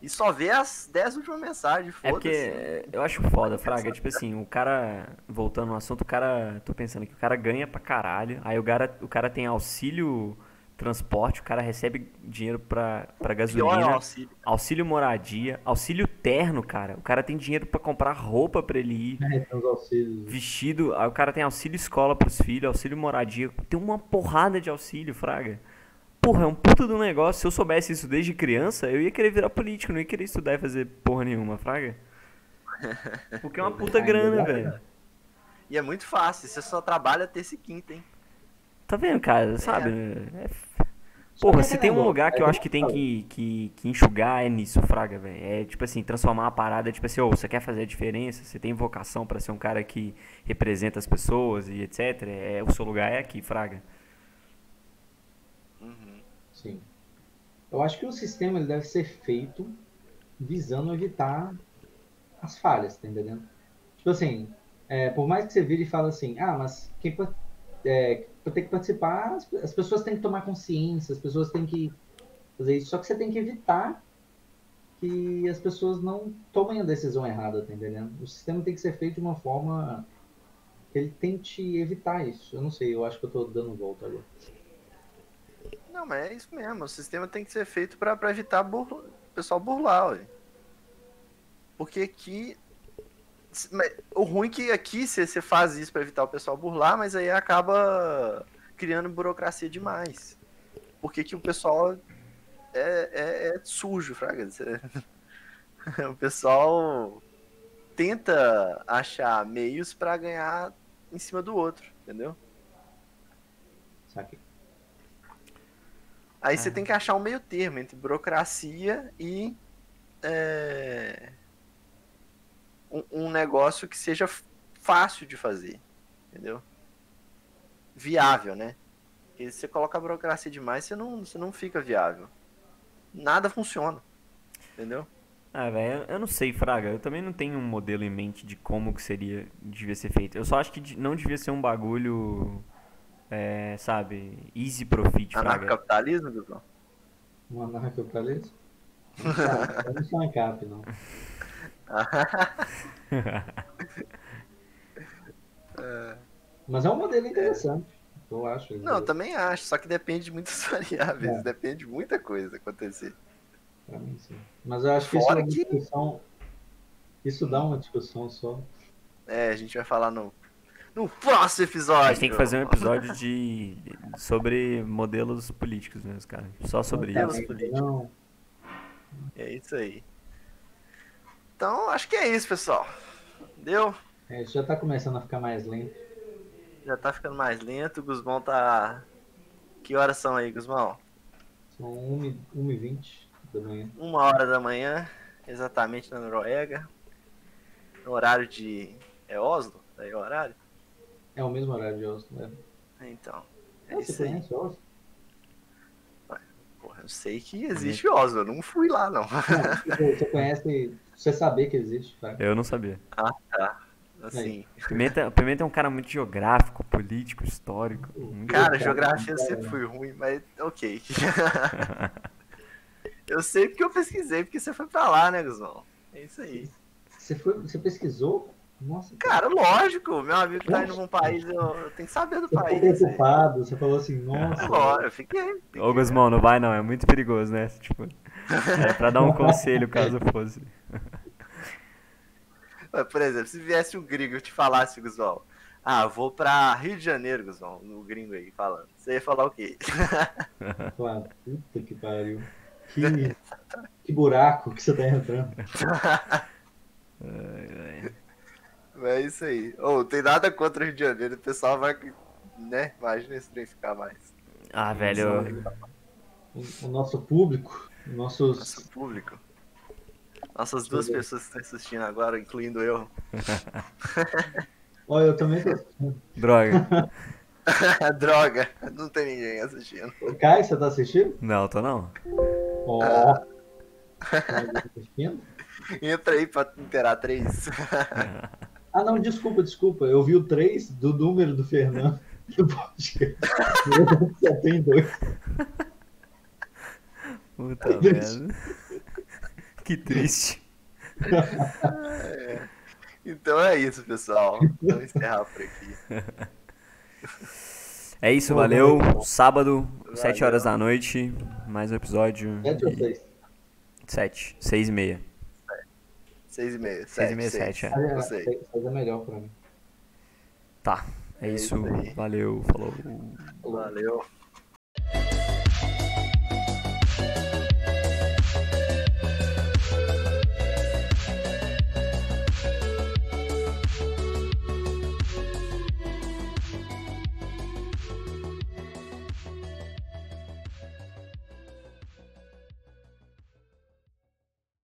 E só ver as 10 últimas mensagens, foda-se. É porque eu acho foda, Fraga, tipo assim, o cara, voltando no assunto, o cara, tô pensando aqui, o cara ganha pra caralho, aí o cara tem auxílio transporte, o cara recebe dinheiro pra gasolina, auxílio moradia, auxílio terno, cara, o cara tem dinheiro pra comprar roupa pra ele ir, tem os auxílios. Vestido, aí o cara tem auxílio escola pros filhos, auxílio moradia, tem uma porrada de auxílio, Fraga. Porra, é um puta do negócio. Se eu soubesse isso desde criança, eu ia querer virar político, não ia querer estudar e fazer porra nenhuma, Fraga. Porque é uma puta grana, velho. E é muito fácil, você só trabalha terça e quinta, hein? Tá vendo, cara? Sabe? Porra, se tem um lugar que eu acho que tem que enxugar é nisso, Fraga, velho. É tipo assim, transformar a parada, tipo assim, você quer fazer a diferença, você tem vocação pra ser um cara que representa as pessoas e etc. O seu lugar é aqui, Fraga. Sim. Eu acho que o sistema ele deve ser feito visando evitar as falhas, tá entendendo? Tipo assim, por mais que você vire e fale assim, mas quem pra ter que participar, as pessoas têm que tomar consciência, as pessoas têm que fazer isso, só que você tem que evitar que as pessoas não tomem a decisão errada, tá entendendo? O sistema tem que ser feito de uma forma que ele tente evitar isso. Eu não sei, eu acho que eu tô dando volta agora. Não, mas é isso mesmo. O sistema tem que ser feito pra evitar o pessoal burlar, ué. Porque aqui... O ruim é que aqui você faz isso pra evitar o pessoal burlar, mas aí acaba criando burocracia demais. Porque que o pessoal é sujo, Fraga. O pessoal tenta achar meios pra ganhar em cima do outro, entendeu? Saquei. Aí você tem que achar um meio termo entre burocracia e um negócio que seja fácil de fazer, entendeu? Viável, né? Porque se você coloca a burocracia demais, você não fica viável. Nada funciona, entendeu? Ah, velho, eu não sei, Fraga. Eu também não tenho um modelo em mente de como que devia ser feito. Eu só acho que não devia ser um bagulho... sabe, easy profit, anarcocapitalismo, Dudão? Um anarcocapitalismo? Não sou uma cap, não. Mas é um modelo interessante, eu acho. Não, eu também acho, só que depende de muitas variáveis, depende de muita coisa acontecer. Pra mim, sim. Mas eu acho que isso é uma discussão. Isso dá uma discussão só. A gente vai falar no próximo episódio. A gente tem que fazer um episódio sobre modelos políticos mesmo, cara. Só sobre modelos políticos. É isso aí. Então, acho que é isso, pessoal. Deu? Já tá começando a ficar mais lento. já tá ficando mais lento, o Gusmão tá... Que horas são aí, Gusmão? São 1h20 da manhã. 1h da manhã, exatamente na Noruega. No horário de... É Oslo? Daí é o horário? É o mesmo horário de Oslo, né? Então, é isso. Você conhece Oslo? Porra, eu sei que existe Oslo, eu não fui lá, não. Você conhece... Você sabia que existe, cara. Eu não sabia. Ah, tá. Assim. Pimenta é um cara muito geográfico, político, histórico. Cara, geografia eu sempre fui ruim, mas ok. Eu sei porque eu pesquisei, porque você foi pra lá, né, Gusmão? É isso aí. Você pesquisou? Nossa, cara, lógico. Meu amigo tá indo num país, eu tenho que saber do país. Você ficou preocupado, você falou assim, nossa. Agora, eu fiquei. Ô, Gusmão, não vai não, é muito perigoso, né? Tipo, é pra dar um conselho, caso fosse. Por exemplo, se viesse um gringo e te falasse, Gusmão, ah, vou pra Rio de Janeiro, Gusmão, o gringo aí falando, você ia falar o quê? Claro, puta que pariu. Que buraco que você tá entrando. É isso aí. Não tem nada contra o Rio de Janeiro, o pessoal vai, né? Imagina esse trem ficar mais. Ah, velho. O nosso público, nosso público. Nossas duas pessoas que estão assistindo agora, incluindo eu. Olha, eu também tô assistindo. Droga. Droga, não tem ninguém assistindo. Caio, você tá assistindo? Não, tô não. Ó. Ah. Tá assistindo? Entra aí pra interar 3. Ah, não, desculpa. Eu vi o 3 do número do Fernando. Do podcast. Só tem 2. Puta merda. Que triste. É. Então é isso, pessoal. Vamos encerrar por aqui. É isso, valeu. Sábado, 7 horas da noite. Mais um episódio. 7 ou 6? 7. 6h30. 6h30. 6h30, 7. É. 6 é melhor pra mim. Tá. É isso. Valeu. Falou. Valeu.